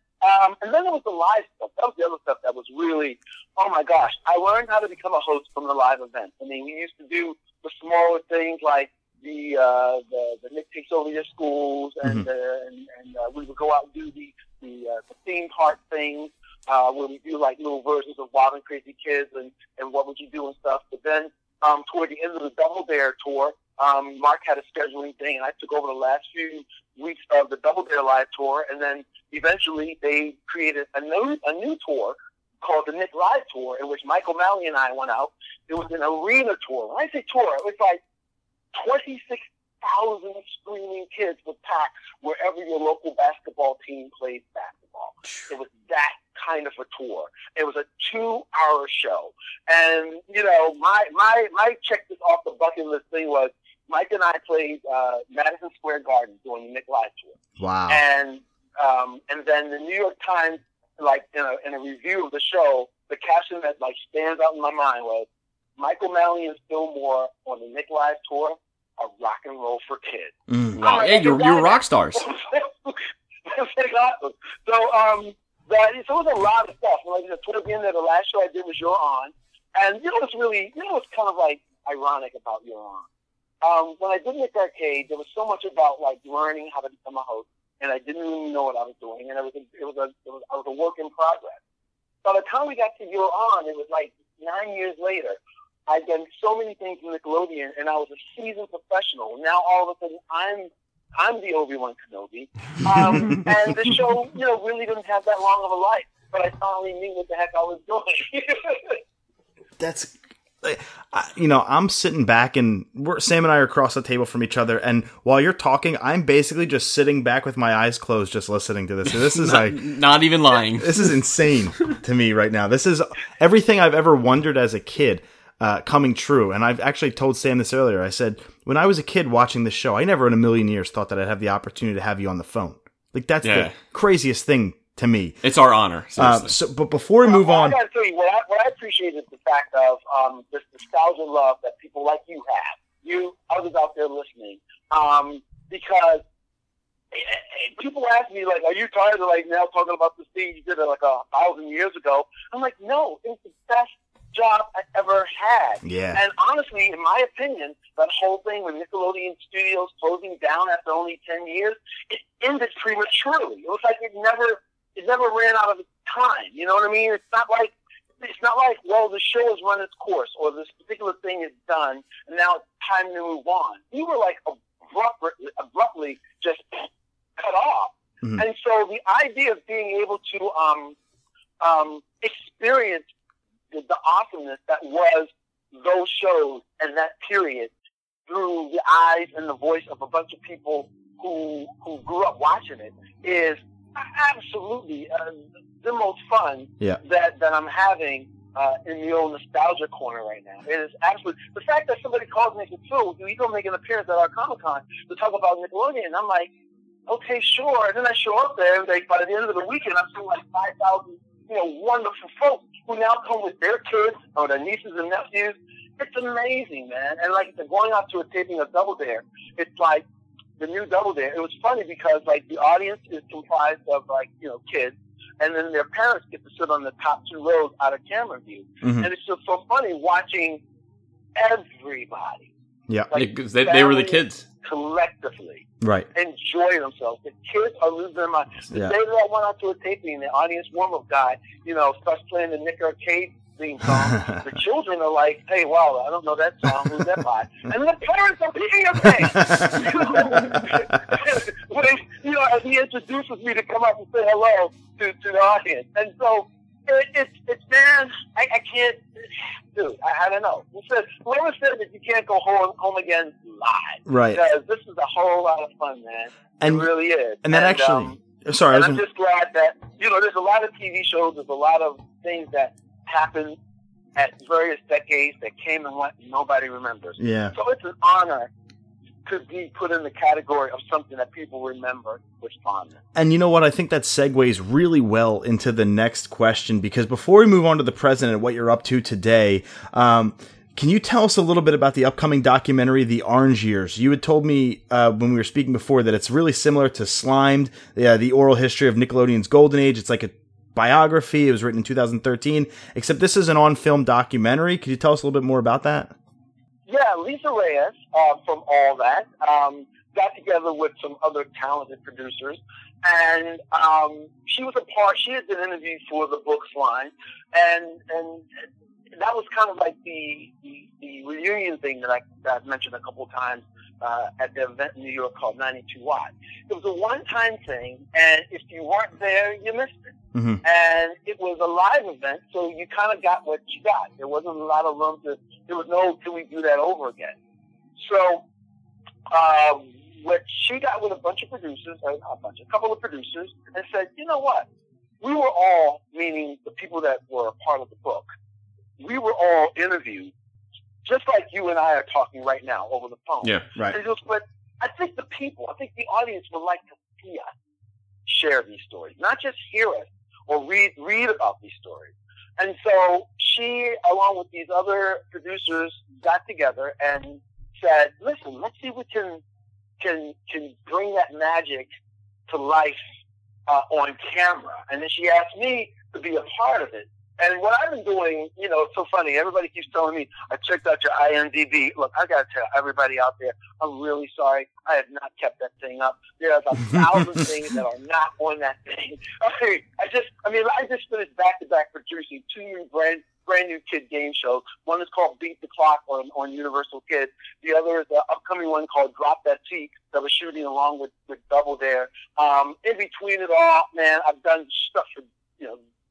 there was the live stuff. That was the other stuff that was really, oh my gosh, I learned how to become a host from the live event. I mean, we used to do the smaller things like the Nick Takes Over Your Schools, and we would go out and do the theme park things, where we do like little versions of Wild and Crazy Kids and What Would You Do and stuff. But then toward the end of the Double Dare tour, Mark had a scheduling thing, and I took over the last few weeks of the Double Dare Live Tour, and then eventually they created a new tour called the Nick Live Tour, in which Michael O'Malley and I went out. It was an arena tour. When I say tour, it was like 26,000 screaming kids would pack wherever your local basketball team plays basketball. It was that kind of a tour. It was a 2-hour show. And, you know, my check this off the bucket list thing was, Mike and I played Madison Square Garden during the Nick Live Tour. Wow. And then the New York Times, like in a review of the show, the caption that like stands out in my mind was, Michael O'Malley and Phil Moore on the Nick Live Tour are rock and roll for kids. Wow. Like, yeah, you're rock stars. Awesome. So it was a lot of stuff. Like toward the end of the last show I did was You're On. And you know what's really, you know what's kind of like ironic about You're On? When I did Nick Arcade, there was so much about like learning how to become a host, and I didn't really know what I was doing, and I was a work in progress. By the time we got to You're On, it was like 9 years later. I'd done so many things in Nickelodeon, and I was a seasoned professional. Now all of a sudden, I'm the Obi-Wan Kenobi, and the show, you know, really didn't have that long of a life. But I finally knew what the heck I was doing. That's. You know, I'm sitting back and Sam and I are across the table from each other. And while you're talking, I'm basically just sitting back with my eyes closed, just listening to this. So this is not even lying. This is insane to me right now. This is everything I've ever wondered as a kid coming true. And I've actually told Sam this earlier. I said, when I was a kid watching this show, I never in a million years thought that I'd have the opportunity to have you on the phone. Like that's the craziest thing to me. It's our honor. But before we move on, I gotta tell you, what I appreciate is the fact of this nostalgia love that people like you have, you, others out there listening, because people ask me, like, are you tired of, like, now talking about this thing you did like 1,000 years ago? I'm like, no, it's the best job I ever had. Yeah. And honestly, in my opinion, that whole thing with Nickelodeon Studios closing down after only 10 years, it ended prematurely. It was like it never ran out of its time. You know what I mean? It's not like, well, the show has run its course or this particular thing is done and now it's time to move on. We were like abruptly just cut off. Mm-hmm. And so the idea of being able to experience the awesomeness that was those shows and that period through the eyes and the voice of a bunch of people who grew up watching it is absolutely the most fun that I'm having in the old nostalgia corner right now. It is absolutely the fact that somebody calls me and says, "Phil, you go make an appearance at our Comic-Con to talk about Nickelodeon." And I'm like, okay, sure. And then I show up there, and by the end of the weekend, I'm seeing like 5,000, you know, wonderful folks who now come with their kids or their nieces and nephews. It's amazing, man. And like going out to a taping of Double Dare, it's like the new Double Dare. It was funny because like the audience is comprised of like, you know, kids, and then their parents get to sit on the top two rows out of camera view. Mm-hmm. And it's just so funny watching everybody. Yeah, because like they were the kids. Collectively. Right. Enjoy themselves. The kids are losing their mind. The day that I went out to a taping and the audience warm-up guy, starts playing the Nick Arcade theme song, the children are like, hey, wow, I don't know that song. Who's that by? And the parents are picking up things. As he introduces me to come up and say hello to the audience. And so, man, I can't, dude, I don't know. Whoever said that you can't go home again lied. Right. Because this is a whole lot of fun, man. And, it really is. And that actually, I'm just glad that, there's a lot of TV shows, there's a lot of things that happened at various decades that came and went and nobody remembers. Yeah. So it's an honor to be put in the category of something that people remember with fondness. And you know what? I think that segues really well into the next question, because before we move on to the present and what you're up to today, can you tell us a little bit about the upcoming documentary, The Orange Years? You had told me when we were speaking before that it's really similar to Slimed, the oral history of Nickelodeon's Golden Age. It's like a biography. It was written in 2013, except this is an on-film documentary. Could you tell us a little bit more about that? Yeah, Lisa Reyes from All That got together with some other talented producers, and she was a part. She had been interviewed for the Books line, and that was kind of like the reunion thing that I've mentioned a couple of times at the event in New York called 92Y. It was a one-time thing, and if you weren't there, you missed it. Mm-hmm. And it was a live event, so you kind of got what you got. There wasn't a lot of room there was no, can we do that over again? So, what she got with a couple of producers, and said, you know what? We were all, meaning the people that were part of the book, we were all interviewed, just like you and I are talking right now over the phone. Yeah, right. But I think the audience would like to see us share these stories, not just hear us or read about these stories. And so she, along with these other producers, got together and said, listen, let's see if we can bring that magic to life on camera. And then she asked me to be a part of it. And what I've been doing, it's so funny. Everybody keeps telling me, I checked out your IMDb. Look, I got to tell everybody out there, I'm really sorry. I have not kept that thing up. There's 1,000 things that are not on that thing. I just finished back-to-back producing 2 new brand new kid game shows. One is called Beat the Clock on Universal Kids. The other is the upcoming one called Drop That Seat that we're shooting along with Double Dare. In between it all, man, I've done stuff for,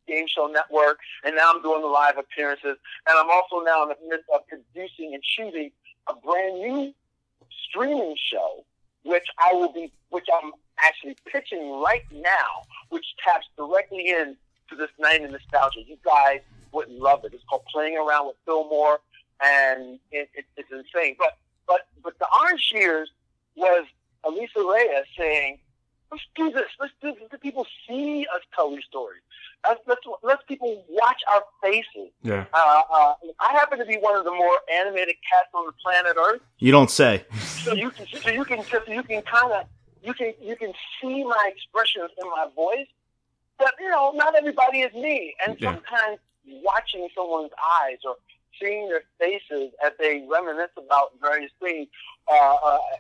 Game Show Network, and now I'm doing the live appearances, and I'm also now in the midst of producing and shooting a brand new streaming show, which I'm actually pitching right now, which taps directly in to this night in nostalgia. You guys would love it. It's called Playing Around with Phil Moore, and it's insane. But the Orange Years was Elisa Reyes saying, let's do this. Let's do this. Let people see us tell these stories. Let people watch our faces. Yeah. I happen to be one of the more animated cats on the planet Earth. You don't say. So you can see my expressions in my voice. But not everybody is me. And sometimes watching someone's eyes or seeing their faces as they reminisce about various things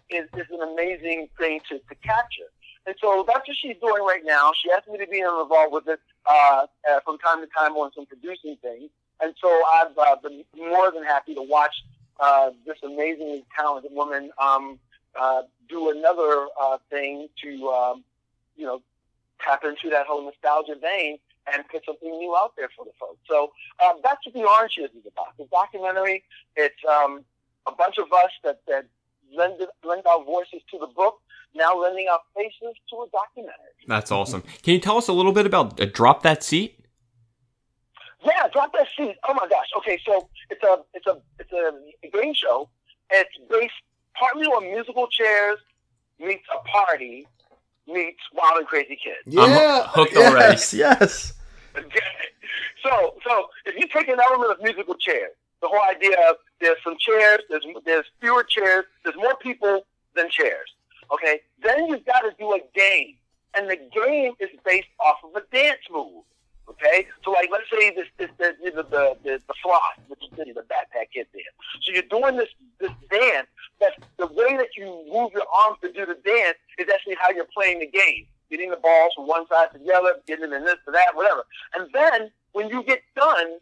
is an amazing thing to capture. And so that's what she's doing right now. She asked me to be involved with it from time to time on some producing things. And so I've been more than happy to watch this amazingly talented woman do another thing to, tap into that whole nostalgia vein and put something new out there for the folks. So that's what The Orange Years is about. The documentary, it's a bunch of us that lend our voices to the book, now lending our faces to a documentary. That's awesome. Can you tell us a little bit about Drop That Seat? Yeah, Drop That Seat. Oh my gosh. Okay, so it's a game show. It's based partly on musical chairs meets a party meets Wild and Crazy Kids. Yeah, I'm hooked already. Yes. Okay. So if you take an element of musical chairs, the whole idea of there's some chairs, there's fewer chairs, there's more people than chairs. Okay, then you've got to do a game and the game is based off of a dance move. Okay, so like let's say the floss, which is the backpack kid dance. So you're doing this dance, but the way that you move your arms to do the dance is actually how you're playing the game. Getting the balls from one side to the other, getting in this to that, whatever. And then when you get done,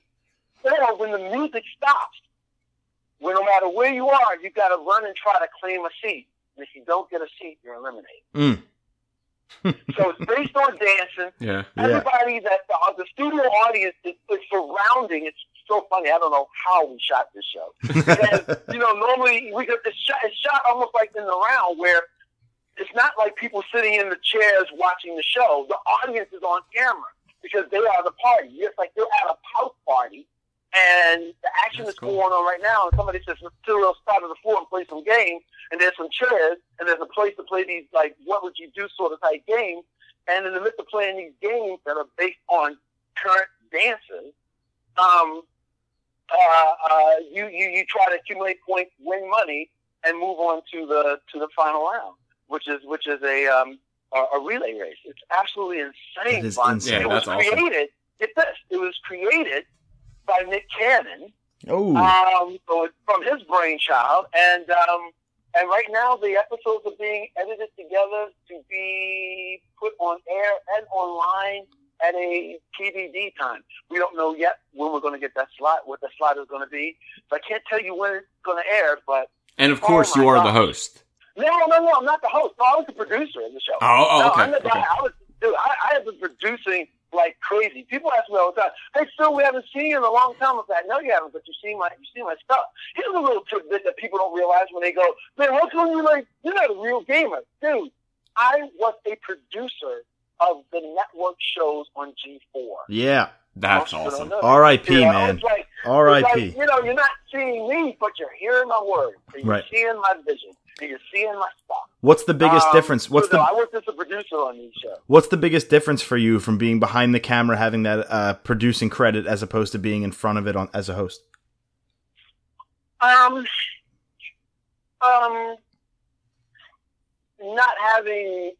or when the music stops, when no matter where you are, you got to run and try to claim a seat. And if you don't get a seat, you're eliminated. Mm. So it's based on dancing. Yeah, everybody the studio audience is surrounding. It's so funny. I don't know how we shot this show. And, normally it's shot almost like in the round where it's not like people sitting in the chairs watching the show. The audience is on camera because they are the party. It's like you're at a house party and the action that's going on right now. And somebody says, let's sit on the side of the floor and play some games. And there's some chairs and there's a place to play these, like, what would you do sort of type games. And in the midst of playing these games that are based on current dances, you try to accumulate points, win money, and move on to the final round, which is a relay race. It's absolutely insane. It was created. It was created by Nick Cannon. Oh, from his brainchild, and right now the episodes are being edited together to be put on air and online at a TBD time. We don't know yet when we're going to get that slot, what the slot is going to be. So I can't tell you when it's going to air, but and of course you are the host. No, I'm not the host. No, I was the producer of the show. Oh, okay. I'm the guy. I have been producing like crazy. People ask me all the time, "Hey, Phil, we haven't seen you in a long time." I said, "No, you haven't, but you've seen my stuff." Here's a little tidbit that people don't realize when they go, "Man, what's going on? You're not a real gamer, dude." I was a producer of the network shows on G4. Yeah, that's awesome. R.I.P., man. Like, R.I.P. Like, you're not seeing me, but you're hearing my words. You're seeing my vision. You're seeing my stuff. What's the biggest difference? I worked as a producer on these shows. What's the biggest difference for you from being behind the camera, having that producing credit, as opposed to being in front of it as a host? Not having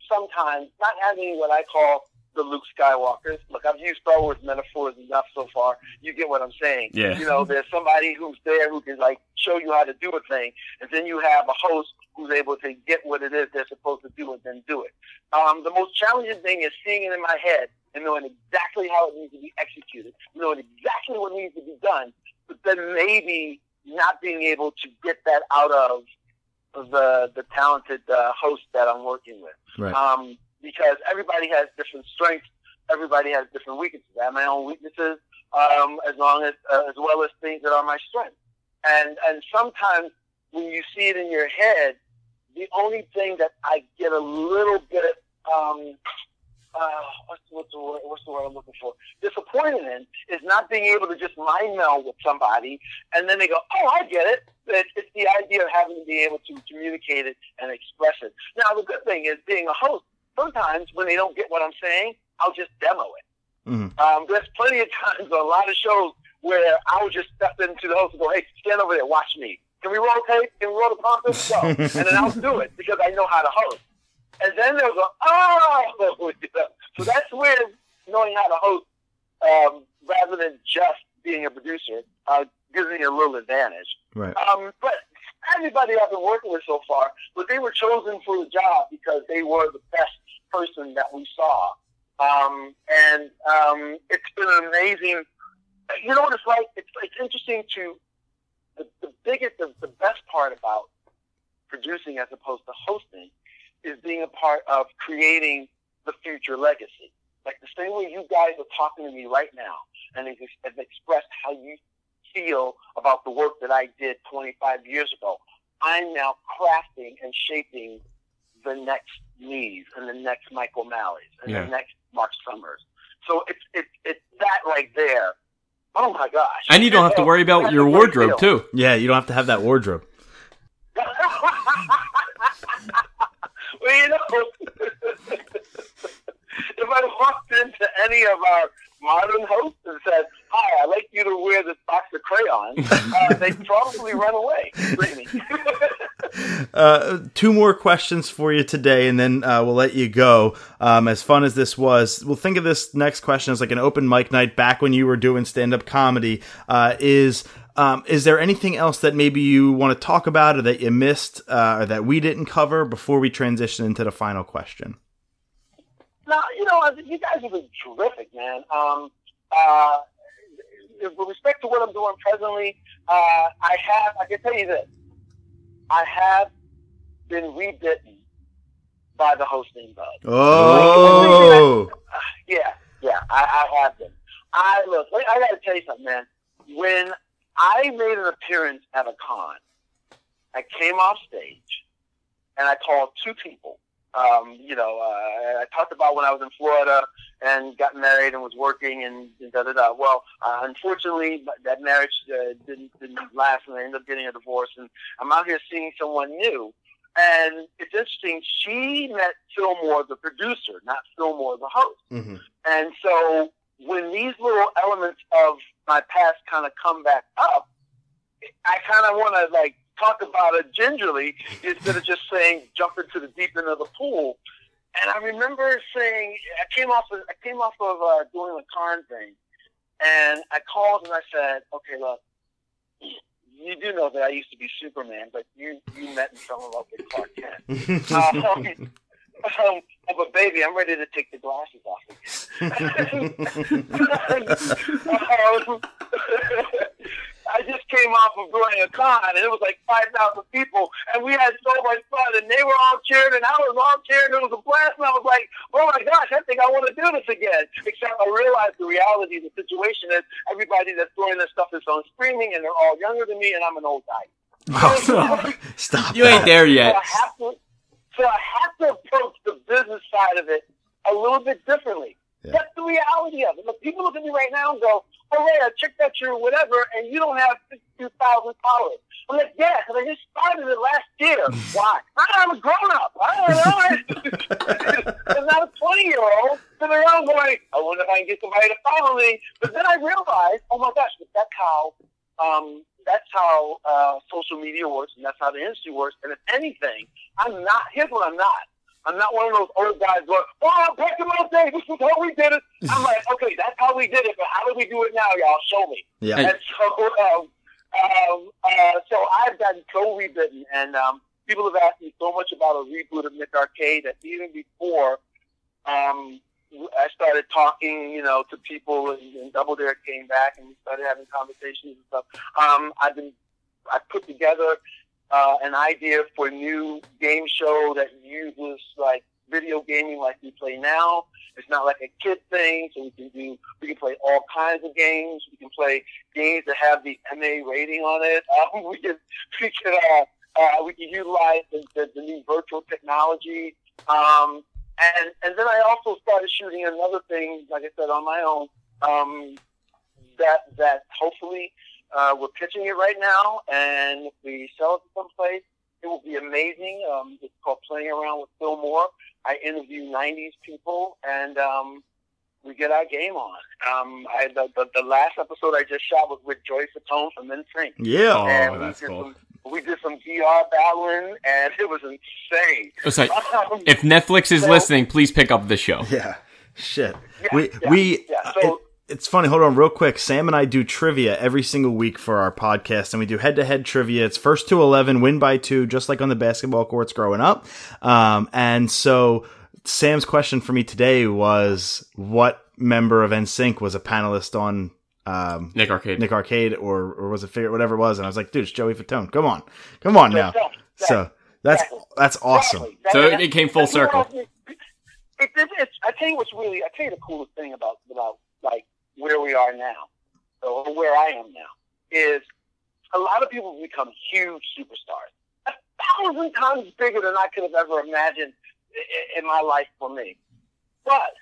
what I call the Luke Skywalkers. Look, I've used Star Wars metaphors enough so far. You get what I'm saying. Yeah. There's somebody who's there who can, like, show you how to do a thing, and then you have a host who's able to get what it is they're supposed to do and then do it. The most challenging thing is seeing it in my head and knowing exactly how it needs to be executed, knowing exactly what needs to be done, but then maybe not being able to get that out of the talented host that I'm working with. Right. Because everybody has different strengths, everybody has different weaknesses. I have my own weaknesses, as well as things that are my strengths. And sometimes when you see it in your head, the only thing that I get a little bit what's the word I'm looking for? Disappointed in is not being able to just mind meld with somebody, and then they go, "Oh, I get it." It's the idea of having to be able to communicate it and express it. Now, the good thing is being a host. Sometimes when they don't get what I'm saying, I'll just demo it. Mm-hmm. There's plenty of times on a lot of shows where I'll just step into the host and go, "Hey, stand over there, watch me. Can we roll tape? Can we roll the Bonkers?" Go. And then I'll do it because I know how to host. And then they'll go, "Oh!" So that's where knowing how to host, rather than just being a producer, gives me a little advantage. Right. But everybody I've been working with so far, but they were chosen for the job because they were the best person that we saw. And it's been an amazing, what it's like? It's interesting to, the best part about producing as opposed to hosting is being a part of creating the future legacy. Like the same way you guys are talking to me right now and have expressed how you feel about the work that I did 25 years ago, I'm now crafting and shaping the next Neves and the next Michael O'Malley's and the next Mark Summers. So it's that right there. Oh my gosh. And you don't have to worry about your wardrobe too. Yeah, you don't have to have that wardrobe. If I walked into any of our modern hosts and said, "Hi, I'd like you to wear this box of crayons," they'd probably run away. Two more questions for you today, and then we'll let you go. As fun as this was, we'll think of this next question as like an open mic night back when you were doing stand-up comedy. Is there anything else that maybe you want to talk about or that you missed or that we didn't cover before we transition into the final question? No, you know, you guys have been terrific, man. With respect to what I'm doing presently, I can tell you this. I have been rebitten by the hosting bug. Oh! I have been. I got to tell you something, man. When I made an appearance at a con, I came off stage and I called two people. I talked about when I was in Florida and got married and was working and da-da-da. Well, unfortunately, that marriage didn't last, and I ended up getting a divorce. And I'm out here seeing someone new. And it's interesting, she met Phil Moore, the producer, not Phil Moore, the host. Mm-hmm. And so when these little elements of my past kind of come back up, I kind of want to, like, talk about it gingerly instead of just saying jump into the deep end of the pool. And I remember saying I came off of doing a con thing, and I called and I said, "Okay, look, you do know that I used to be Superman, but you met and fell in love with Clark Kent. But baby, I'm ready to take the glasses off." I just came off of doing a con, and it was like 5,000 people, and we had so much fun, and they were all cheering, and I was all cheering, and it was a blast, and I was like, oh my gosh, I think I want to do this again, except I realized the reality of the situation is everybody that's doing this stuff is on streaming, and they're all younger than me, and I'm an old guy. Oh, stop. You ain't there yet. So I have to approach the business side of it a little bit differently. Yeah. That's the reality of it. Look, people look at me right now and go, "Oh, yeah, check that you're whatever," and you don't have 62,000 followers. I'm like, "Yeah, because I just started it last year." Why? I'm a grown up. I don't know. I'm not a 20-year-old sitting around going, "I wonder if I can get somebody to follow me." But then I realized, oh my gosh, but that's how social media works, and that's how the industry works. And if anything, here's what I'm not. I'm not one of those old guys going, "Oh, back in my day, this is how we did it." I'm like, okay, that's how we did it, but how do we do it now, y'all? Show me. Yeah. And so I've gotten so rebitten, and people have asked me so much about a reboot of Nick Arcade that even before I started talking, you know, to people, and Double Dare came back, and we started having conversations and stuff. I put together an idea for a new game show that uses like video gaming like we play now. It's not like a kid thing, so we can play all kinds of games. We can play games that have the MA rating on it. We can utilize the new virtual technology. And then I also started shooting another thing, like I said, on my own, that hopefully, we're pitching it right now, and if we sell it to someplace, it will be amazing. It's called Playing Around with Phil Moore. I interview 90s people, and we get our game on. The last episode I just shot was with Joey Fatone from NSYNC. Yeah, and that's cool. We did some VR battling, and it was insane. Oh, sorry. If Netflix is listening, please pick up the show. Yeah, shit. Yeah, we. So, it's funny. Hold on real quick. Sam and I do trivia every single week for our podcast, and we do head-to-head trivia. It's first to 11, win by 2, just like on the basketball courts growing up. And so Sam's question for me today was, what member of NSYNC was a panelist on Nick Arcade or was it Figure whatever it was? And I was like, dude, it's Joey Fatone. Come on now. So that's awesome. So it came full circle. I tell you the coolest thing about like, where we are now, or where I am now, is a lot of people become huge superstars, 1,000 times bigger than I could have ever imagined in my life for me. But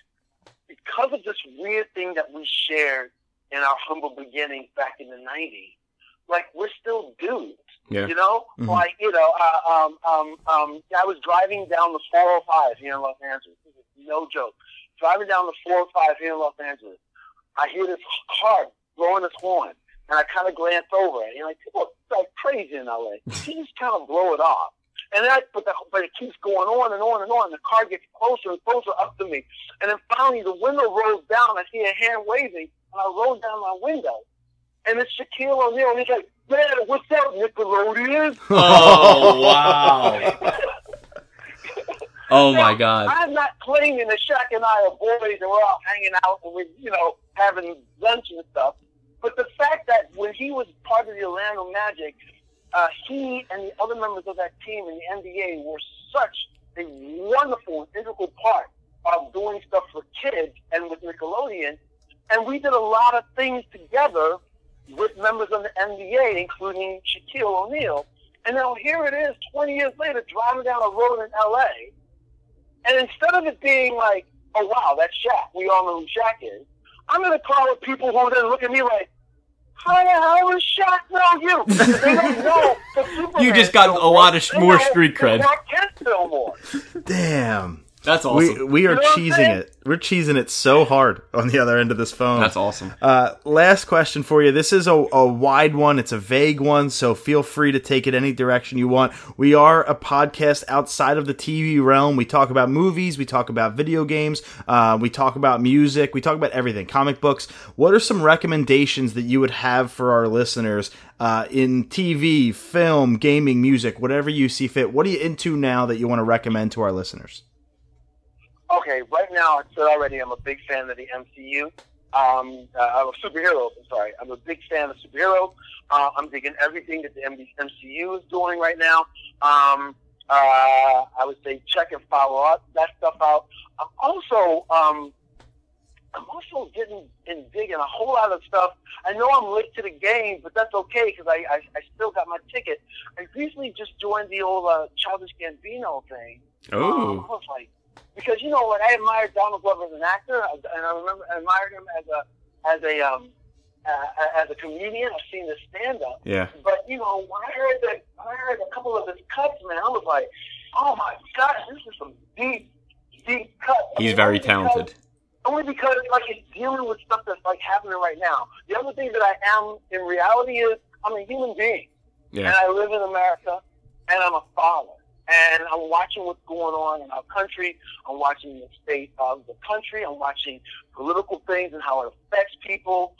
because of this weird thing that we shared in our humble beginnings back in the 90s, like, we're still dudes, yeah. You know? Mm-hmm. Like, you know, I was driving down the 405 here in Los Angeles. This is no joke. Driving down the 405 here in Los Angeles. I hear this car blowing its horn, and I kind of glance over it. And like, people are like crazy in LA. You just kind of blow it off. And but it keeps going on and on and on. The car gets closer and closer up to me. And then finally the window rolls down. I see a hand waving, and I roll down my window. And it's Shaquille O'Neal, and he's like, "Man, what's up, Nickelodeon?" Oh, wow. Oh, my God. I'm not claiming that Shaq and I are boys and we're all hanging out and we're, you know, having lunch and stuff. But the fact that when he was part of the Orlando Magic, he and the other members of that team in the NBA were such a wonderful, integral part of doing stuff for kids and with Nickelodeon. And we did a lot of things together with members of the NBA, including Shaquille O'Neal. And now here it is, 20 years later, driving down a road in L.A., and instead of it being like, "Oh, wow, that's Shaq. We all know who Shaq is," I'm in a car with people who then look at me like, "How the hell is Shaq know you?" They don't know the Superman. You just got a lot of more street cred. Damn. That's awesome. We are cheesing it. We're cheesing it so hard on the other end of this phone. That's awesome. Last question for you. This is a wide one. It's a vague one, so feel free to take it any direction you want. We are a podcast outside of the TV realm. We talk about movies. We talk about video games. We talk about music. We talk about everything, comic books. What are some recommendations that you would have for our listeners in TV, film, gaming, music, whatever you see fit? What are you into now that you want to recommend to our listeners? Okay, right now, I said already, I'm a big fan of the MCU. I'm a big fan of superheroes. I'm digging everything that the MCU is doing right now. I would say check and follow up that stuff out. I'm also digging a whole lot of stuff. I know I'm late to the game, but that's okay because I still got my ticket. I recently just joined the old Childish Gambino thing. Oh. I was like, because you know what, I admired Donald Glover as an actor, and I admired him as a comedian. I've seen his stand up. Yeah. But you know, when I heard a couple of his cuts, man, I was like, "Oh my God, this is some deep cuts." He's very talented. Only because like it's dealing with stuff that's like happening right now. The other thing that I am in reality is I'm a human being, yeah. And I live in America, and I'm a father. And I'm watching what's going on in our country. I'm watching the state of the country. I'm watching political things and how it affects people.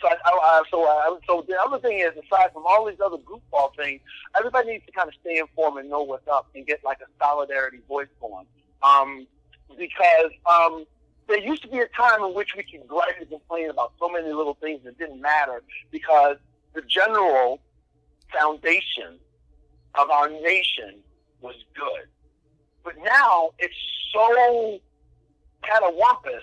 So the other thing is, aside from all these other goofball things, everybody needs to kind of stay informed and know what's up and get like a solidarity voice going. Because there used to be a time in which we could gripe and complain about so many little things that didn't matter because the general foundation of our nation was good. But now it's so catawampus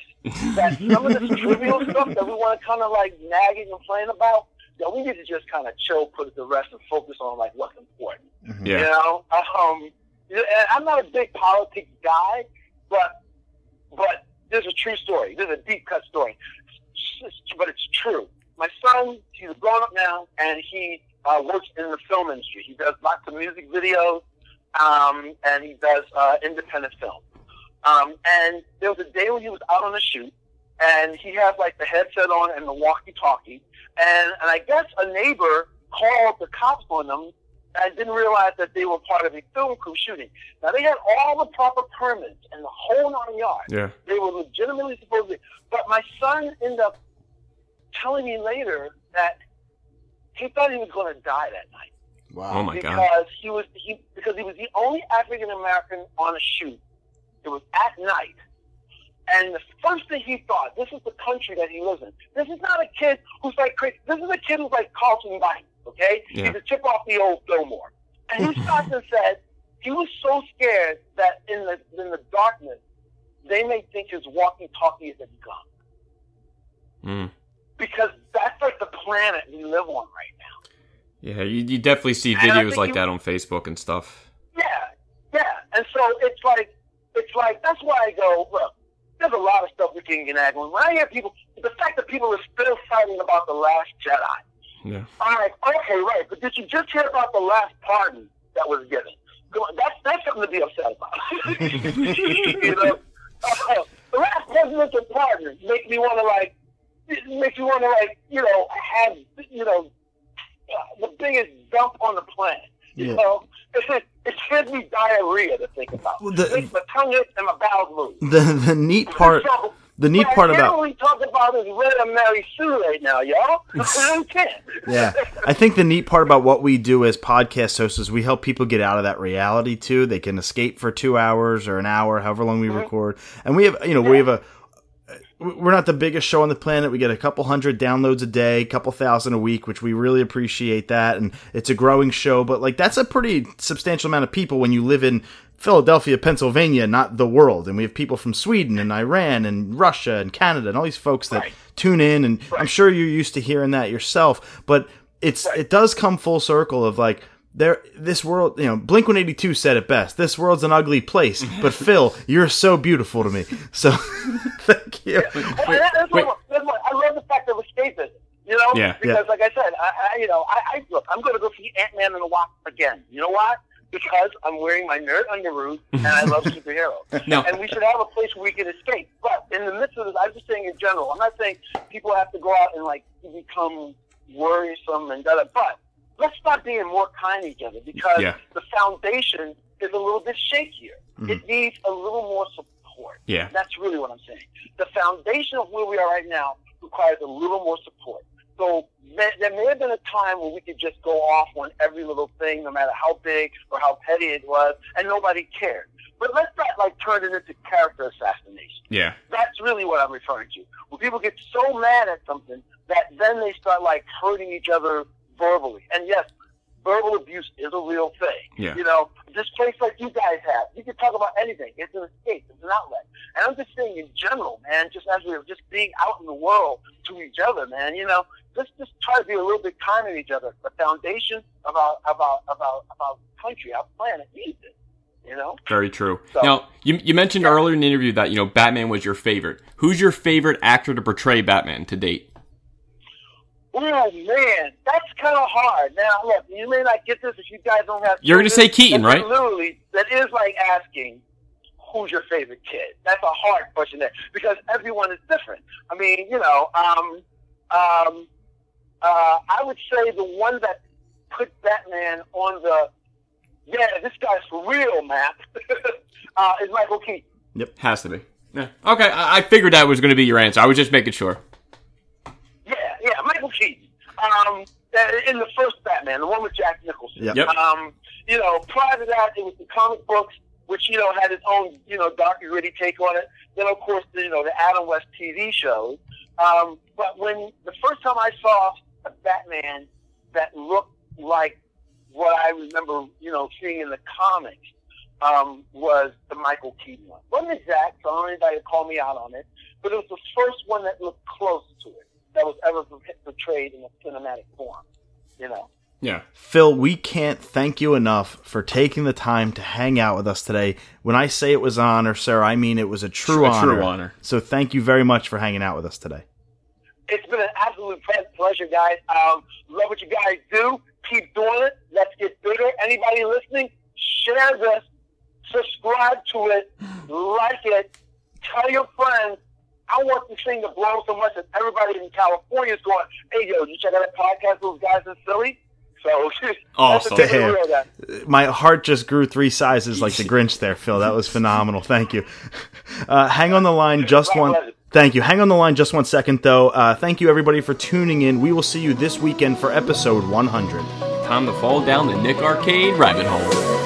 that some of this trivial stuff that we want to kind of like nag and complain about, that we need to just kind of chill, put it to rest, and focus on like what's important. Mm-hmm. Yeah. You know? I'm not a big politics guy, but there's a true story. There's a deep cut story. But it's true. My son, he's grown up now, and he works in the film industry. He does lots of music videos, and he does independent film. And there was a day when he was out on a shoot, and he had like the headset on and the walkie-talkie, and I guess a neighbor called the cops on them and didn't realize that they were part of a film crew shooting. Now, they had all the proper permits and the whole nine yards. Yeah. They were legitimately supposed to be. But my son ended up telling me later that he thought he was going to die that night. Wow! Oh my God! Because he was the only African American on a shoot. It was at night, and the first thing he thought, "This is the country that he lives in. This is not a kid who's like crazy. This is a kid who's like Carlton Banks. Okay, yeah. He's a chip off the old Phil Moore." And he stopped and said he was so scared that in the darkness they may think his walkie-talkie is a gun. Mm. Because that's like the planet we live on right now. Yeah, you definitely see videos like that on Facebook and stuff. Yeah. And so it's like that's why I go, look, there's a lot of stuff we can get at. When I hear people, the fact that people are still fighting about The Last Jedi. Yeah. I'm like, okay, right, but did you just hear about the last pardon that was given? That's something to be upset about. You know? The last presidential pardon make me want to like, have, the biggest dump on the planet. You know, It should be diarrhea to think about. At least my tongue is in a bowel move. The neat part. So, the neat part about. All we talk about is Red and Mary Sue right now, y'all. Yeah, I think the neat part about what we do as podcast hosts is we help people get out of that reality too. They can escape for 2 hours or an hour, however long we record, and we have, you know, we have a. We're not the biggest show on the planet. We get a couple hundred downloads a day, a couple thousand a week, which we really appreciate that. And it's a growing show, but like that's a pretty substantial amount of people when you live in Philadelphia, Pennsylvania, not the world. And we have people from Sweden and Iran and Russia and Canada and all these folks that tune in. And I'm sure you're used to hearing that yourself, but it's it does come full circle of like, there, this world, you know, Blink-182 said it best. This world's an ugly place, but Phil, you're so beautiful to me. So, thank you. Wait, I love the fact of escapism, you know? Yeah, because, like I said, I look, I'm going to go see Ant-Man and the Wasp again. You know why? Because I'm wearing my nerd underoos, and I love superheroes. And we should have a place where we can escape. But in the midst of this, I'm just saying in general, I'm not saying people have to go out and, like, become worrisome and da-da, but let's start being more kind to each other because the foundation is a little bit shakier. Mm-hmm. It needs a little more support. Yeah. That's really what I'm saying. The foundation of where we are right now requires a little more support. So there may have been a time where we could just go off on every little thing, no matter how big or how petty it was, and nobody cared. But let's not like turn it into character assassination. Yeah. That's really what I'm referring to. When people get so mad at something that then they start like hurting each other verbally. And yes, verbal abuse is a real thing. Yeah. You know, this place like you guys have, you can talk about anything. It's an escape. It's an outlet. And I'm just saying in general, man, just as we're just being out in the world to each other, man, you know, let's just try to be a little bit kind to each other. The foundation of our country, our planet needs it. You know? Very true. So, now, you mentioned earlier in the interview that, you know, Batman was your favorite. Who's your favorite actor to portray Batman to date? Oh, man, that's kind of hard. Now, look, you may not get this if you guys don't have... You're going to say Keaton, right? Literally, that is like asking, who's your favorite kid? That's a hard question there, because everyone is different. I mean, you know, I would say the one that put Batman on the, this guy's for real map is Michael Keaton. Yep, has to be. Yeah. Okay, I figured that was going to be your answer. I was just making sure. Yeah, Michael Keaton, in the first Batman, the one with Jack Nicholson. Yep. You know, prior to that, it was the comic books, which, you know, had its own, you know, dark and gritty take on it. Then, of course, the Adam West TV shows. But when the first time I saw a Batman that looked like what I remember, you know, seeing in the comics, was the Michael Keaton one. It wasn't exact, so I don't want anybody to call me out on it, but it was the first one that looked close to it that was ever portrayed in a cinematic form, you know? Yeah. Phil, we can't thank you enough for taking the time to hang out with us today. When I say it was an honor, sir, I mean it was a true honor. So thank you very much for hanging out with us today. It's been an absolute pleasure, guys. Love what you guys do. Keep doing it. Let's get bigger. Anybody listening, share this. Subscribe to it. Like it. Tell your friends. I want this thing to blow so much that everybody in California is going, hey, yo, you check out that podcast, those guys in Philly? So, awesome. My heart just grew 3 sizes like the Grinch there, Phil. That was phenomenal. Thank you. Hang on the line just one. Thank you. Hang on the line just 1 second, though. Thank you, everybody, for tuning in. We will see you this weekend for episode 100. Time to fall down the Nick Arcade rabbit hole.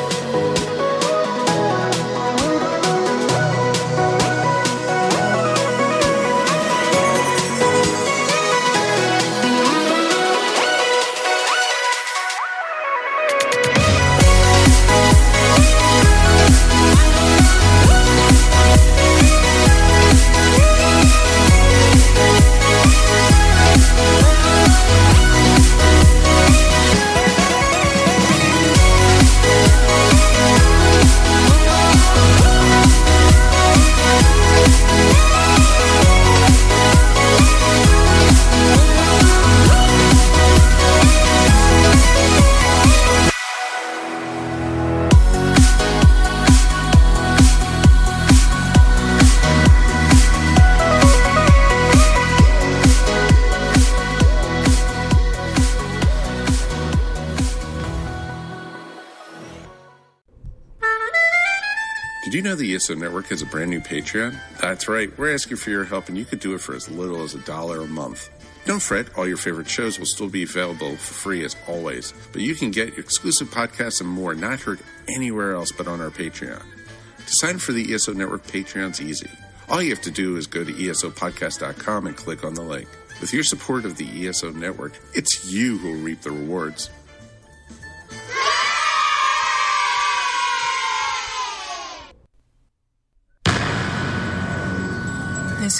Did you know the ESO Network has a brand new Patreon? That's right, we're asking for your help, and you could do it for as little as $1 a month. Don't fret, all your favorite shows will still be available for free as always, but you can get exclusive podcasts and more not heard anywhere else but on our Patreon. To sign for the ESO Network Patreon's easy. All you have to do is go to esopodcast.com and click on the link. With your support of the ESO Network, it's you who will reap the rewards. This